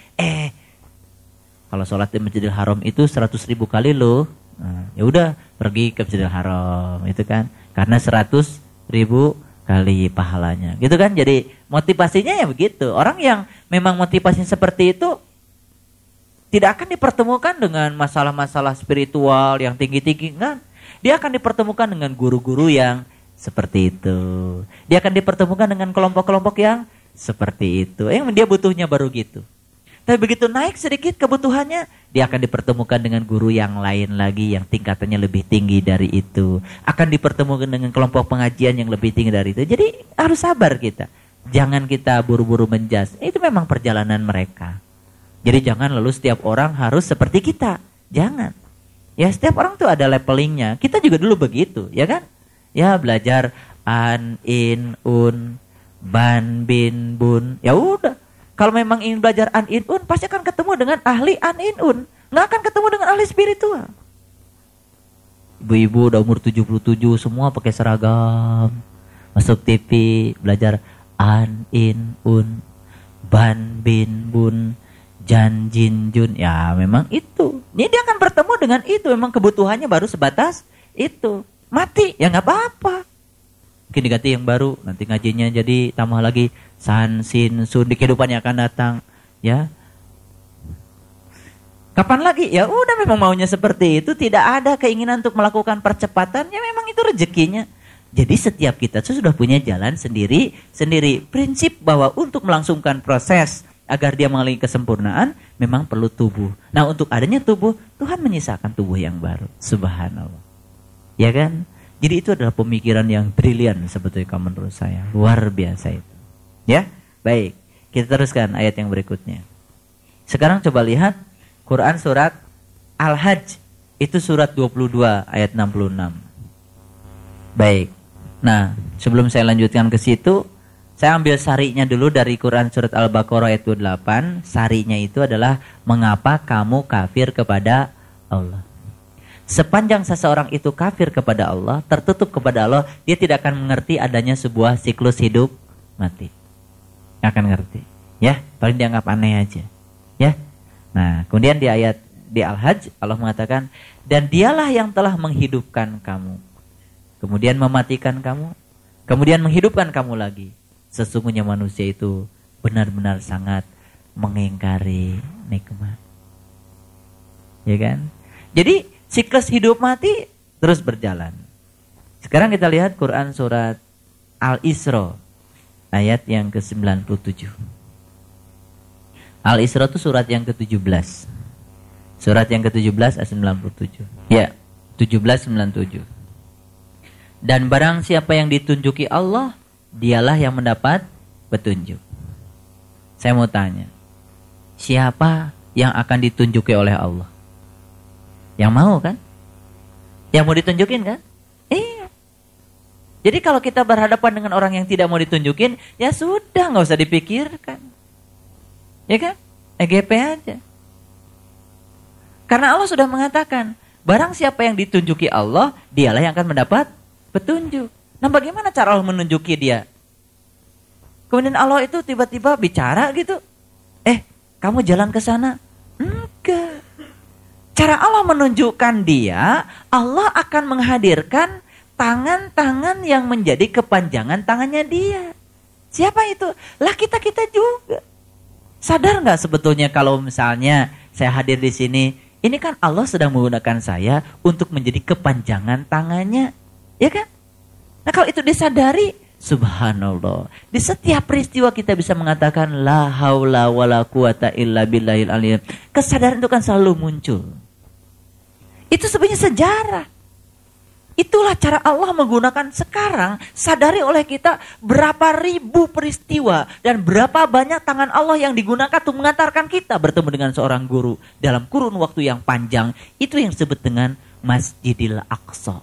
kalau sholat di Masjidil Haram itu 100.000 kali loh. Nah, ya udah pergi ke Masjidil Haram, itu kan, karena 100.000 kali pahalanya, gitu kan? Jadi motivasinya ya begitu. Orang yang memang motivasinya seperti itu tidak akan dipertemukan dengan masalah-masalah spiritual yang tinggi-tinggi, kan? Dia akan dipertemukan dengan guru-guru yang seperti itu. Dia akan dipertemukan dengan kelompok-kelompok yang seperti itu. Yang dia butuhnya baru gitu. Tapi begitu naik sedikit kebutuhannya, dia akan dipertemukan dengan guru yang lain lagi yang tingkatannya lebih tinggi dari itu. Akan dipertemukan dengan kelompok pengajian yang lebih tinggi dari itu. Jadi harus sabar kita. Jangan kita buru-buru menjudge. Itu memang perjalanan mereka. Jadi jangan lalu setiap orang harus seperti kita. Jangan. Ya setiap orang tuh ada levelingnya. Kita juga dulu begitu, ya kan? Ya belajar an, in, un, ban, bin, bun. Ya udah. Kalau memang ingin belajar an, in, un, pasti akan ketemu dengan ahli an, in, un. Nggak akan ketemu dengan ahli spiritual. Ibu-ibu udah umur 77 semua pakai seragam. Masuk TV belajar an, in, un, ban, bin, bun. Jan, Jin, Jun. Ya memang itu. Ini dia akan bertemu dengan itu. Memang kebutuhannya baru sebatas itu. Mati, ya nggak apa-apa. Mungkin diganti yang baru. Nanti ngajinya jadi tambah lagi. San, Sin, Sun. Di kehidupan yang akan datang. Ya. Kapan lagi? Ya udah memang maunya seperti itu. Tidak ada keinginan untuk melakukan percepatan. Ya memang itu rezekinya. Jadi setiap kita itu sudah punya jalan sendiri. Prinsip bahwa untuk melangsungkan proses agar dia mengalami kesempurnaan, memang perlu tubuh. Nah untuk adanya tubuh, Tuhan menyisakan tubuh yang baru. Subhanallah. Ya kan? Jadi itu adalah pemikiran yang brilian sebetulnya menurut saya. Luar biasa itu. Ya? Baik. Kita teruskan ayat yang berikutnya. Sekarang coba lihat Quran surat Al-Hajj. Itu surat 22 ayat 66. Baik. Nah sebelum saya lanjutkan ke situ, saya ambil sarinya dulu dari Quran surat Al-Baqarah ayat 28. Sarinya itu adalah mengapa kamu kafir kepada Allah. Sepanjang seseorang itu kafir kepada Allah, tertutup kepada Allah, dia tidak akan mengerti adanya sebuah siklus hidup mati. Nggak akan ngerti, ya. Paling dianggap aneh aja, ya. Nah, kemudian di ayat di Al-Hajj Allah mengatakan, dan dialah yang telah menghidupkan kamu, kemudian mematikan kamu, kemudian menghidupkan kamu lagi. Sesungguhnya manusia itu benar-benar sangat mengingkari nikmat. Ya kan? Jadi siklus hidup mati terus berjalan. Sekarang kita lihat Quran surat Al-Isra ayat yang ke-97. Al-Isra itu surat yang ke-17. Surat yang ke-17 ayat 97. Ya, 1797. Dan barang siapa yang ditunjuki Allah, dialah yang mendapat petunjuk. Saya mau tanya, siapa yang akan ditunjuki oleh Allah? Yang mau kan? Yang mau ditunjukin kan? Iya. Jadi kalau kita berhadapan dengan orang yang tidak mau ditunjukin, ya sudah, nggak usah dipikirkan. Ya kan? EGP aja. Karena Allah sudah mengatakan, barang siapa yang ditunjuki Allah, dialah yang akan mendapat petunjuk. Nah bagaimana cara Allah menunjuki dia? Kemudian Allah itu tiba-tiba bicara gitu. Kamu jalan ke sana? Enggak. Cara Allah menunjukkan dia, Allah akan menghadirkan tangan-tangan yang menjadi kepanjangan tangannya dia. Siapa itu? Lah kita-kita juga. Sadar gak sebetulnya kalau misalnya saya hadir di sini, ini kan Allah sedang menggunakan saya untuk menjadi kepanjangan tangannya. Ya kan? Nah kalau itu disadari, subhanallah. Di setiap peristiwa kita bisa mengatakan la haula wala quwata illa billahil aliyah. Kesadaran itu kan selalu muncul. Itu sebenarnya sejarah. Itulah cara Allah menggunakan sekarang. Sadari oleh kita berapa ribu peristiwa dan berapa banyak tangan Allah yang digunakan untuk mengantarkan kita bertemu dengan seorang guru dalam kurun waktu yang panjang. Itu yang disebut dengan Masjidil Aqsa.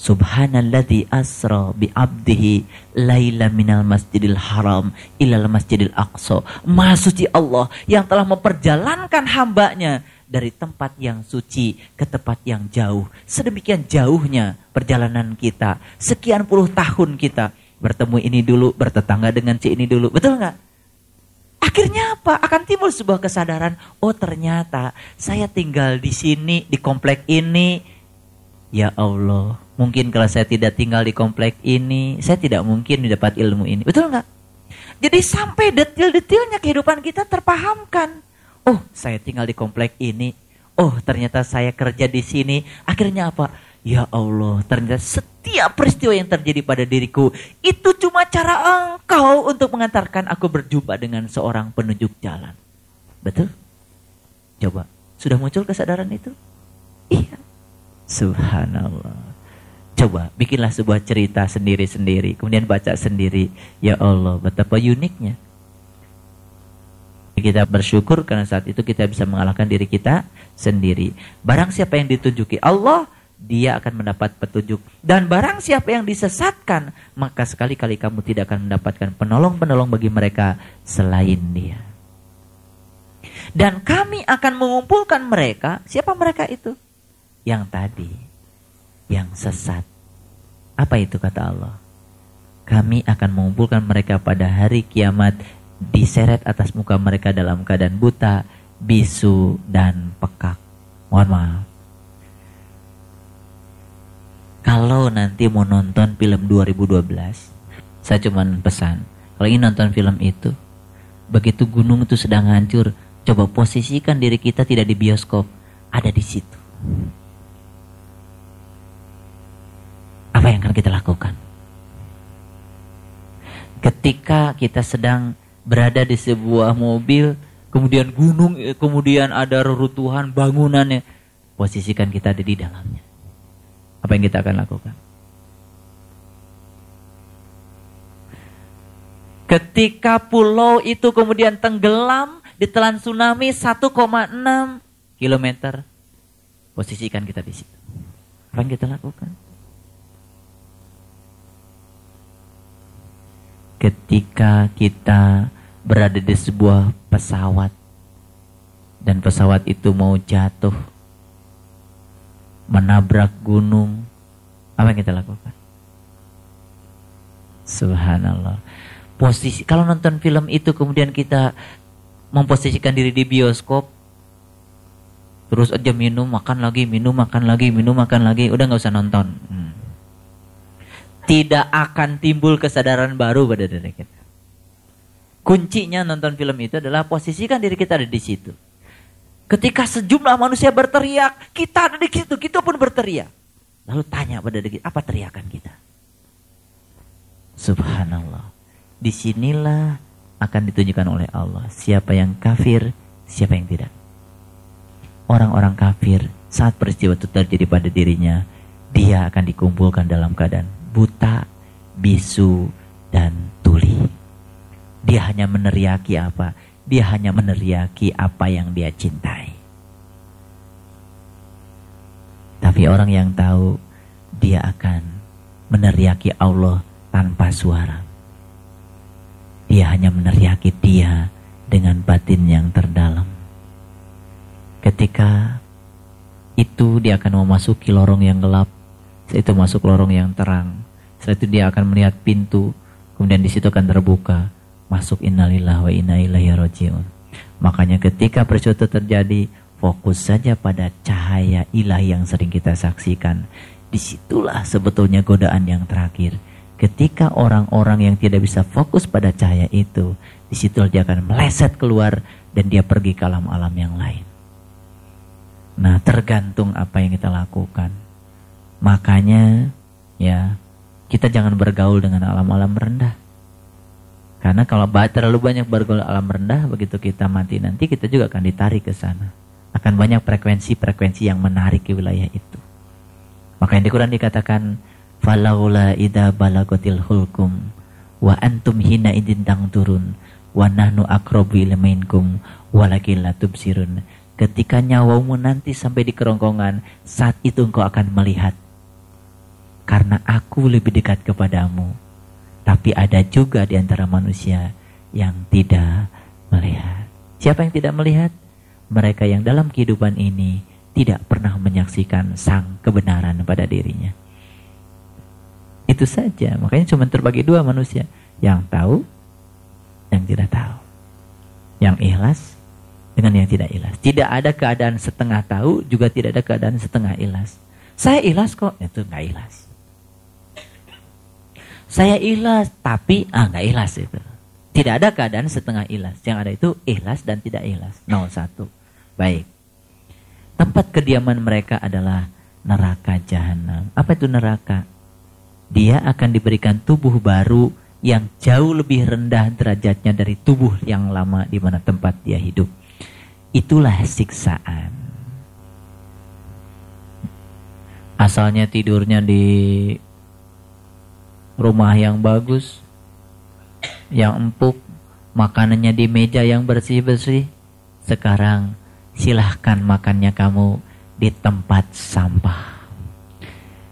Subhanalladzi asra bi'abdihi laila minal masjidil haram ilal masjidil aqsa. Maha suci Allah yang telah memperjalankan hambanya dari tempat yang suci ke tempat yang jauh. Sedemikian jauhnya perjalanan kita. Sekian puluh tahun kita bertemu ini dulu, bertetangga dengan si ini dulu. Betul nggak? Akhirnya apa? Akan timbul sebuah kesadaran. Oh ternyata saya tinggal di sini, di komplek ini. Ya Allah, mungkin kalau saya tidak tinggal di komplek ini, saya tidak mungkin mendapat ilmu ini. Betul nggak? Jadi sampai detil-detilnya kehidupan kita terpahamkan. Oh, saya tinggal di komplek ini. Oh, ternyata saya kerja di sini. Akhirnya apa? Ya Allah, ternyata setiap peristiwa yang terjadi pada diriku, itu cuma cara Engkau untuk mengantarkan aku berjumpa dengan seorang penunjuk jalan. Betul? Coba, sudah muncul kesadaran itu? Iya. Subhanallah. Coba bikinlah sebuah cerita sendiri-sendiri, kemudian baca sendiri. Ya Allah, betapa uniknya. Kita bersyukur karena saat itu kita bisa mengalahkan diri kita sendiri. Barang siapa yang ditunjuki Allah, dia akan mendapat petunjuk. Dan barang siapa yang disesatkan, maka sekali-kali kamu tidak akan mendapatkan penolong-penolong bagi mereka selain dia. Dan kami akan mengumpulkan mereka. Siapa mereka itu? Yang tadi, yang sesat. Apa itu kata Allah? Kami akan mengumpulkan mereka pada hari kiamat diseret atas muka mereka dalam keadaan buta, bisu, dan pekak. Mohon maaf. Kalau nanti mau nonton film 2012, saya cuma pesan, kalau ingin nonton film itu, begitu gunung itu sedang hancur, coba posisikan diri kita tidak di bioskop, ada di situ. Apa yang akan kita lakukan? Ketika kita sedang berada di sebuah mobil, kemudian gunung, kemudian ada reruntuhan bangunannya, posisikan kita ada di dalamnya. Apa yang kita akan lakukan? Ketika pulau itu kemudian tenggelam, ditelan tsunami 1,6 km, posisikan kita di situ. Apa yang kita lakukan? Ketika kita berada di sebuah pesawat dan pesawat itu mau jatuh, menabrak gunung, apa yang kita lakukan? Subhanallah. Posisi, kalau nonton film itu kemudian kita memposisikan diri di bioskop, terus aja minum, makan lagi, udah gak usah nonton. Tidak akan timbul kesadaran baru pada diri kita. Kuncinya nonton film itu adalah posisikan diri kita ada di situ. Ketika sejumlah manusia berteriak, kita ada di situ, kita pun berteriak. Lalu tanya pada diri kita, apa teriakan kita? Subhanallah. Disinilah akan ditunjukkan oleh Allah siapa yang kafir, siapa yang tidak. Orang-orang kafir saat peristiwa itu terjadi pada dirinya, dia akan dikumpulkan dalam keadaan buta, bisu, dan tuli. Dia hanya meneriaki apa? Dia hanya meneriaki apa yang dia cintai. Tapi orang yang tahu, dia akan meneriaki Allah tanpa suara. Dia hanya meneriaki dia dengan batin yang terdalam. Ketika itu dia akan memasuki lorong yang gelap, setelah itu masuk lorong yang terang, setelah itu dia akan melihat pintu, kemudian di situ akan terbuka, masuk innalillahi wa inna ilaihi rajiun. Makanya ketika peristiwa itu terjadi, fokus saja pada cahaya ilahi yang sering kita saksikan. Disitulah sebetulnya godaan yang terakhir. Ketika orang-orang yang tidak bisa fokus pada cahaya itu, disitulah dia akan meleset keluar dan dia pergi ke alam-alam yang lain. Nah, tergantung apa yang kita lakukan. Makanya ya, kita jangan bergaul dengan alam-alam rendah. Karena kalau terlalu banyak bergaul alam rendah, begitu kita mati nanti kita juga akan ditarik ke sana. Akan banyak frekuensi-frekuensi yang menarik ke wilayah itu. Makanya di Quran dikatakan, "Falaula idza balagotil hulkum wa antum hina idin tangturun wa nahnu aqrabu ila minkum walakin la tubsirun." Ketika nyawamu nanti sampai di kerongkongan, saat itu engkau akan melihat. Karena aku lebih dekat kepadamu. Tapi ada juga di antara manusia yang tidak melihat. Siapa yang tidak melihat? Mereka yang dalam kehidupan ini tidak pernah menyaksikan sang kebenaran pada dirinya. Itu saja. Makanya cuma terbagi dua manusia. Yang tahu, yang tidak tahu. Yang ikhlas dengan yang tidak ikhlas. Tidak ada keadaan setengah tahu, juga tidak ada keadaan setengah ikhlas. Saya ikhlas kok, itu gak ikhlas. Saya ikhlas, tapi nggak ikhlas itu. Tidak ada keadaan setengah ikhlas. Yang ada itu ikhlas dan tidak ikhlas. 01. Baik. Tempat kediaman mereka adalah neraka jahanam. Apa itu neraka? Dia akan diberikan tubuh baru yang jauh lebih rendah derajatnya dari tubuh yang lama di mana tempat dia hidup. Itulah siksaan. Asalnya tidurnya di rumah yang bagus, yang empuk, makanannya di meja yang bersih-bersih. Sekarang silahkan makannya kamu di tempat sampah.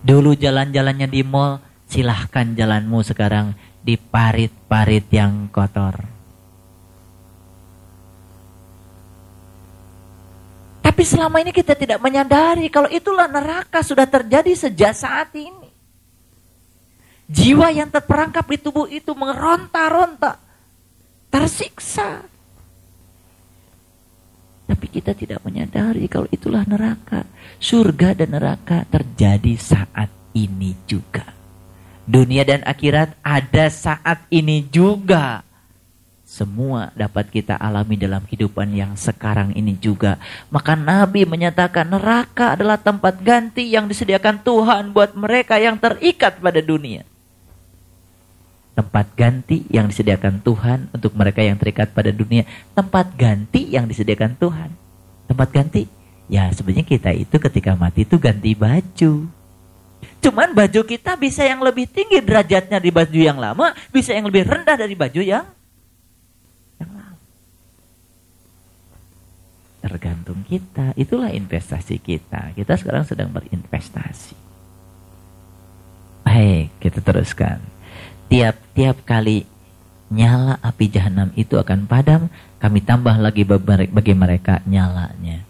Dulu jalan-jalannya di mall, silahkan jalanmu sekarang di parit-parit yang kotor. Tapi selama ini kita tidak menyadari kalau itulah neraka sudah terjadi sejak saat ini. Jiwa yang terperangkap di tubuh itu meronta-ronta, tersiksa. kita tidak menyadari kalau itulah neraka. Surga dan neraka terjadi saat ini juga. Dunia dan akhirat ada saat ini juga. Semua dapat kita alami dalam kehidupan yang sekarang ini juga. Maka Nabi menyatakan neraka adalah tempat ganti yang disediakan Tuhan buat mereka yang terikat pada dunia. Tempat ganti yang disediakan Tuhan untuk mereka yang terikat pada dunia. Tempat ganti yang disediakan Tuhan. Tempat ganti? Ya sebenarnya kita itu ketika mati itu ganti baju. Cuman baju kita bisa yang lebih tinggi derajatnya dari baju yang lama. Bisa yang lebih rendah dari baju yang lama. Tergantung kita. Itulah investasi kita. Kita sekarang sedang berinvestasi. Baik, kita teruskan. Tiap kali nyala api jahanam itu akan padam, kami tambah lagi bagi mereka nyalanya.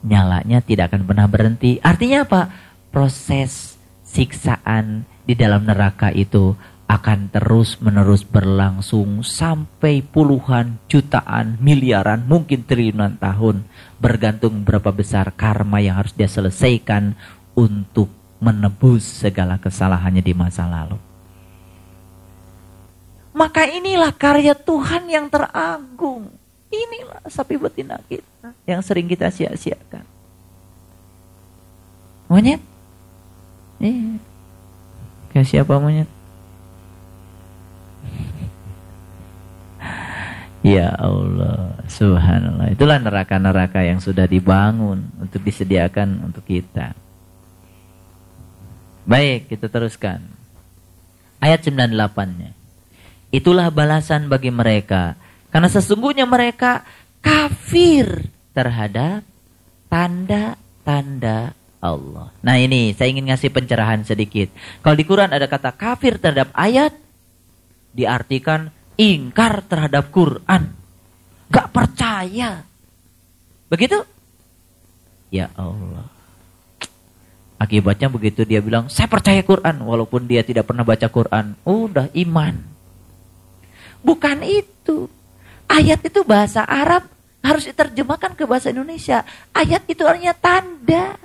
Nyalanya tidak akan pernah berhenti. Artinya apa? Proses siksaan di dalam neraka itu akan terus-menerus berlangsung sampai puluhan, jutaan, miliaran, mungkin triliunan tahun, bergantung berapa besar karma yang harus dia selesaikan untuk menebus segala kesalahannya di masa lalu. Maka inilah karya Tuhan yang teragung. Inilah sapi betina kita yang sering kita sia-siakan. Monyet? Kayak siapa monyet? Ya Allah, subhanallah. Itulah neraka-neraka yang sudah dibangun untuk disediakan untuk kita. Baik, kita teruskan. Ayat 98-nya. Itulah balasan bagi mereka, karena sesungguhnya mereka kafir terhadap tanda-tanda Allah. Nah ini saya ingin ngasih pencerahan sedikit. Kalau di Quran ada kata kafir terhadap ayat, diartikan ingkar terhadap Quran, gak percaya. Begitu? Ya Allah. Akibatnya begitu dia bilang saya percaya Quran, walaupun dia tidak pernah baca Quran. Udah iman. Bukan itu. Ayat itu bahasa Arab, harus diterjemahkan ke bahasa Indonesia. Ayat itu artinya tanda.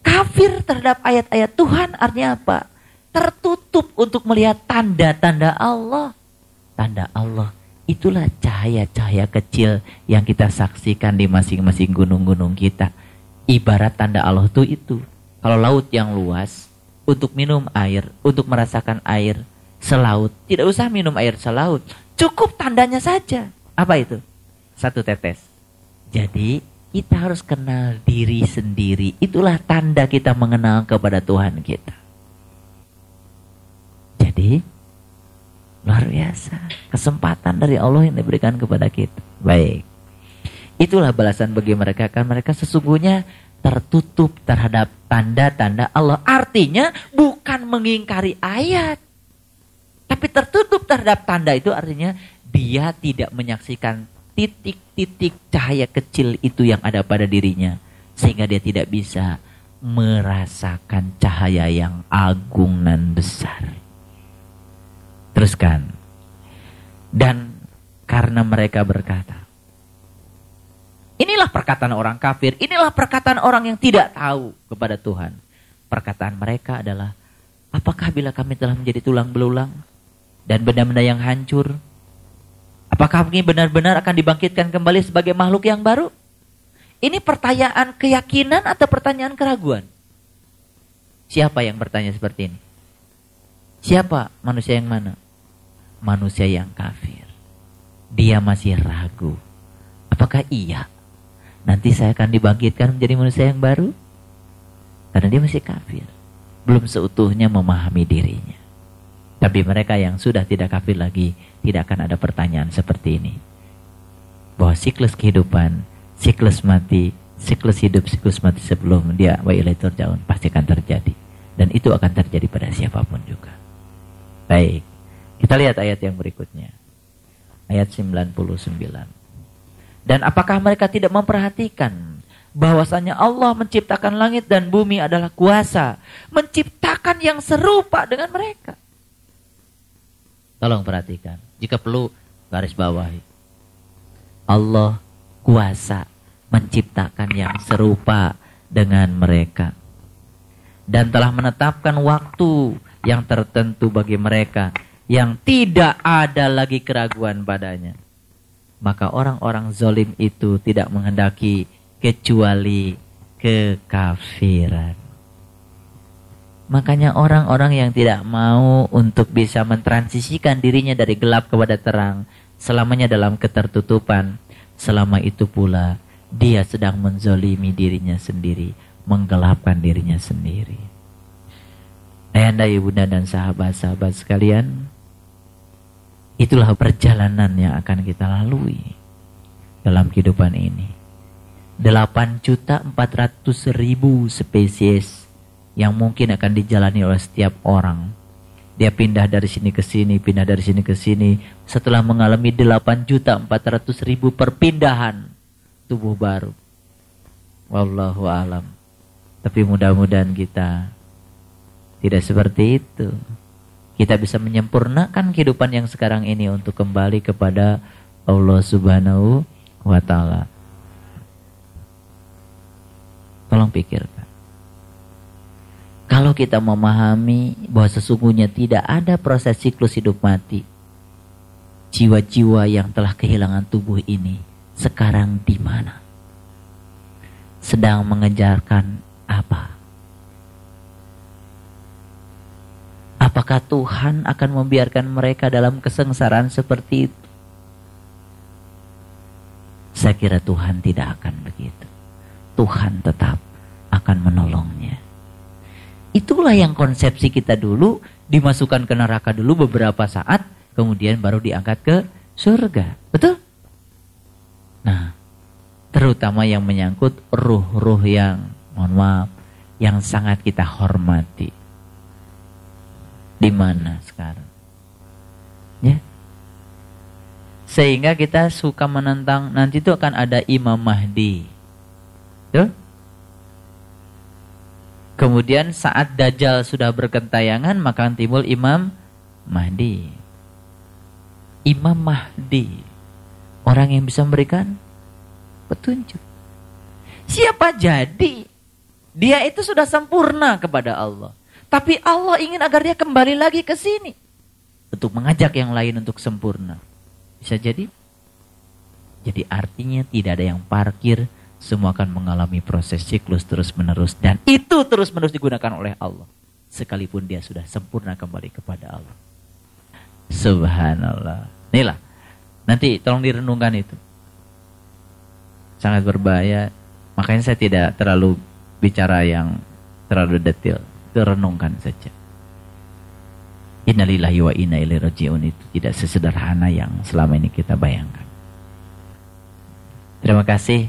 Kafir terhadap ayat-ayat Tuhan artinya apa? Tertutup untuk melihat tanda-tanda Allah. Tanda Allah, itulah cahaya-cahaya kecil yang kita saksikan di masing-masing gunung-gunung kita. Ibarat tanda Allah itu. Kalau laut yang luas, untuk minum air, untuk merasakan air selaut, tidak usah minum air selaut. Cukup tandanya saja. Apa itu? Satu tetes. Jadi kita harus kenal diri sendiri. Itulah tanda kita mengenal kepada Tuhan kita. Jadi, luar biasa. Kesempatan dari Allah yang diberikan kepada kita. Baik. Itulah balasan bagi mereka. Karena mereka sesungguhnya tertutup terhadap tanda-tanda Allah. Artinya bukan mengingkari ayat. Tapi tertutup terhadap tanda itu artinya dia tidak menyaksikan titik-titik cahaya kecil itu yang ada pada dirinya, sehingga dia tidak bisa merasakan cahaya yang agung dan besar. Teruskan. Dan karena mereka berkata, inilah perkataan orang kafir, inilah perkataan orang yang tidak tahu kepada Tuhan. Perkataan mereka adalah, apakah bila kami telah menjadi tulang belulang dan benda-benda yang hancur, apakah kami benar-benar akan dibangkitkan kembali sebagai makhluk yang baru? Ini pertanyaan keyakinan atau pertanyaan keraguan? Siapa yang bertanya seperti ini? Siapa? Manusia yang mana? Manusia yang kafir. Dia masih ragu. Apakah iya? Nanti saya akan dibangkitkan menjadi manusia yang baru? Karena dia masih kafir. Belum seutuhnya memahami dirinya. Tapi mereka yang sudah tidak kafir lagi, tidak akan ada pertanyaan seperti ini. Bahwa siklus kehidupan, siklus mati, siklus hidup, siklus mati sebelum dia wa ilaihi turja'un pasti akan terjadi. Dan itu akan terjadi pada siapapun juga. Baik, kita lihat ayat yang berikutnya. Ayat 99. Dan apakah mereka tidak memperhatikan bahwasanya Allah menciptakan langit dan bumi adalah kuasa, menciptakan yang serupa dengan mereka. Tolong perhatikan. Jika perlu, garis bawahi. Allah kuasa menciptakan yang serupa dengan mereka, dan telah menetapkan waktu yang tertentu bagi mereka yang tidak ada lagi keraguan padanya. Maka orang-orang zalim itu tidak menghendaki kecuali kekafiran. Makanya orang-orang yang tidak mau untuk bisa mentransisikan dirinya dari gelap kepada terang, selamanya dalam ketertutupan, selama itu pula dia sedang menzalimi dirinya sendiri, menggelapkan dirinya sendiri. Ayahanda, ibunda, dan sahabat-sahabat sekalian, itulah perjalanan yang akan kita lalui dalam kehidupan ini. 8.400.000 spesies yang mungkin akan dijalani oleh setiap orang. Dia pindah dari sini ke sini, pindah dari sini ke sini, setelah mengalami 8.400.000 perpindahan tubuh baru. Wallahu alam. Tapi mudah-mudahan kita tidak seperti itu. Kita bisa menyempurnakan kehidupan yang sekarang ini untuk kembali kepada Allah Subhanahu wa Ta'ala. Tolong pikirkan. Kalau kita memahami bahwa sesungguhnya tidak ada proses siklus hidup mati, jiwa-jiwa yang telah kehilangan tubuh ini sekarang di mana? Sedang mengejarkan apa? Apakah Tuhan akan membiarkan mereka dalam kesengsaraan seperti itu? Saya kira Tuhan tidak akan begitu. Tuhan tetap akan menolongnya. Itulah yang konsepsi kita dulu, dimasukkan ke neraka dulu beberapa saat, kemudian baru diangkat ke surga. Betul? Nah, terutama yang menyangkut ruh-ruh yang, mohon maaf, yang sangat kita hormati. Di mana sekarang? Ya. Sehingga kita suka menentang, nanti itu akan ada Imam Mahdi. Tuh. Kemudian saat Dajjal sudah berkentayangan, maka timbul Imam Mahdi. Imam Mahdi, orang yang bisa memberikan petunjuk. Siapa jadi? Dia itu sudah sempurna kepada Allah, tapi Allah ingin agar dia kembali lagi ke sini untuk mengajak yang lain untuk sempurna. Bisa jadi? Jadi artinya tidak ada yang parkir. Semua akan mengalami proses siklus terus-menerus, dan itu terus-menerus digunakan oleh Allah sekalipun dia sudah sempurna kembali kepada Allah. Subhanallah. Inilah, nanti tolong direnungkan itu. Sangat berbahaya. Makanya saya tidak terlalu bicara yang terlalu detail. Itu renungkan saja. Innalillahi wa inna ilaihi raji'un itu tidak sesederhana yang selama ini kita bayangkan. Terima kasih.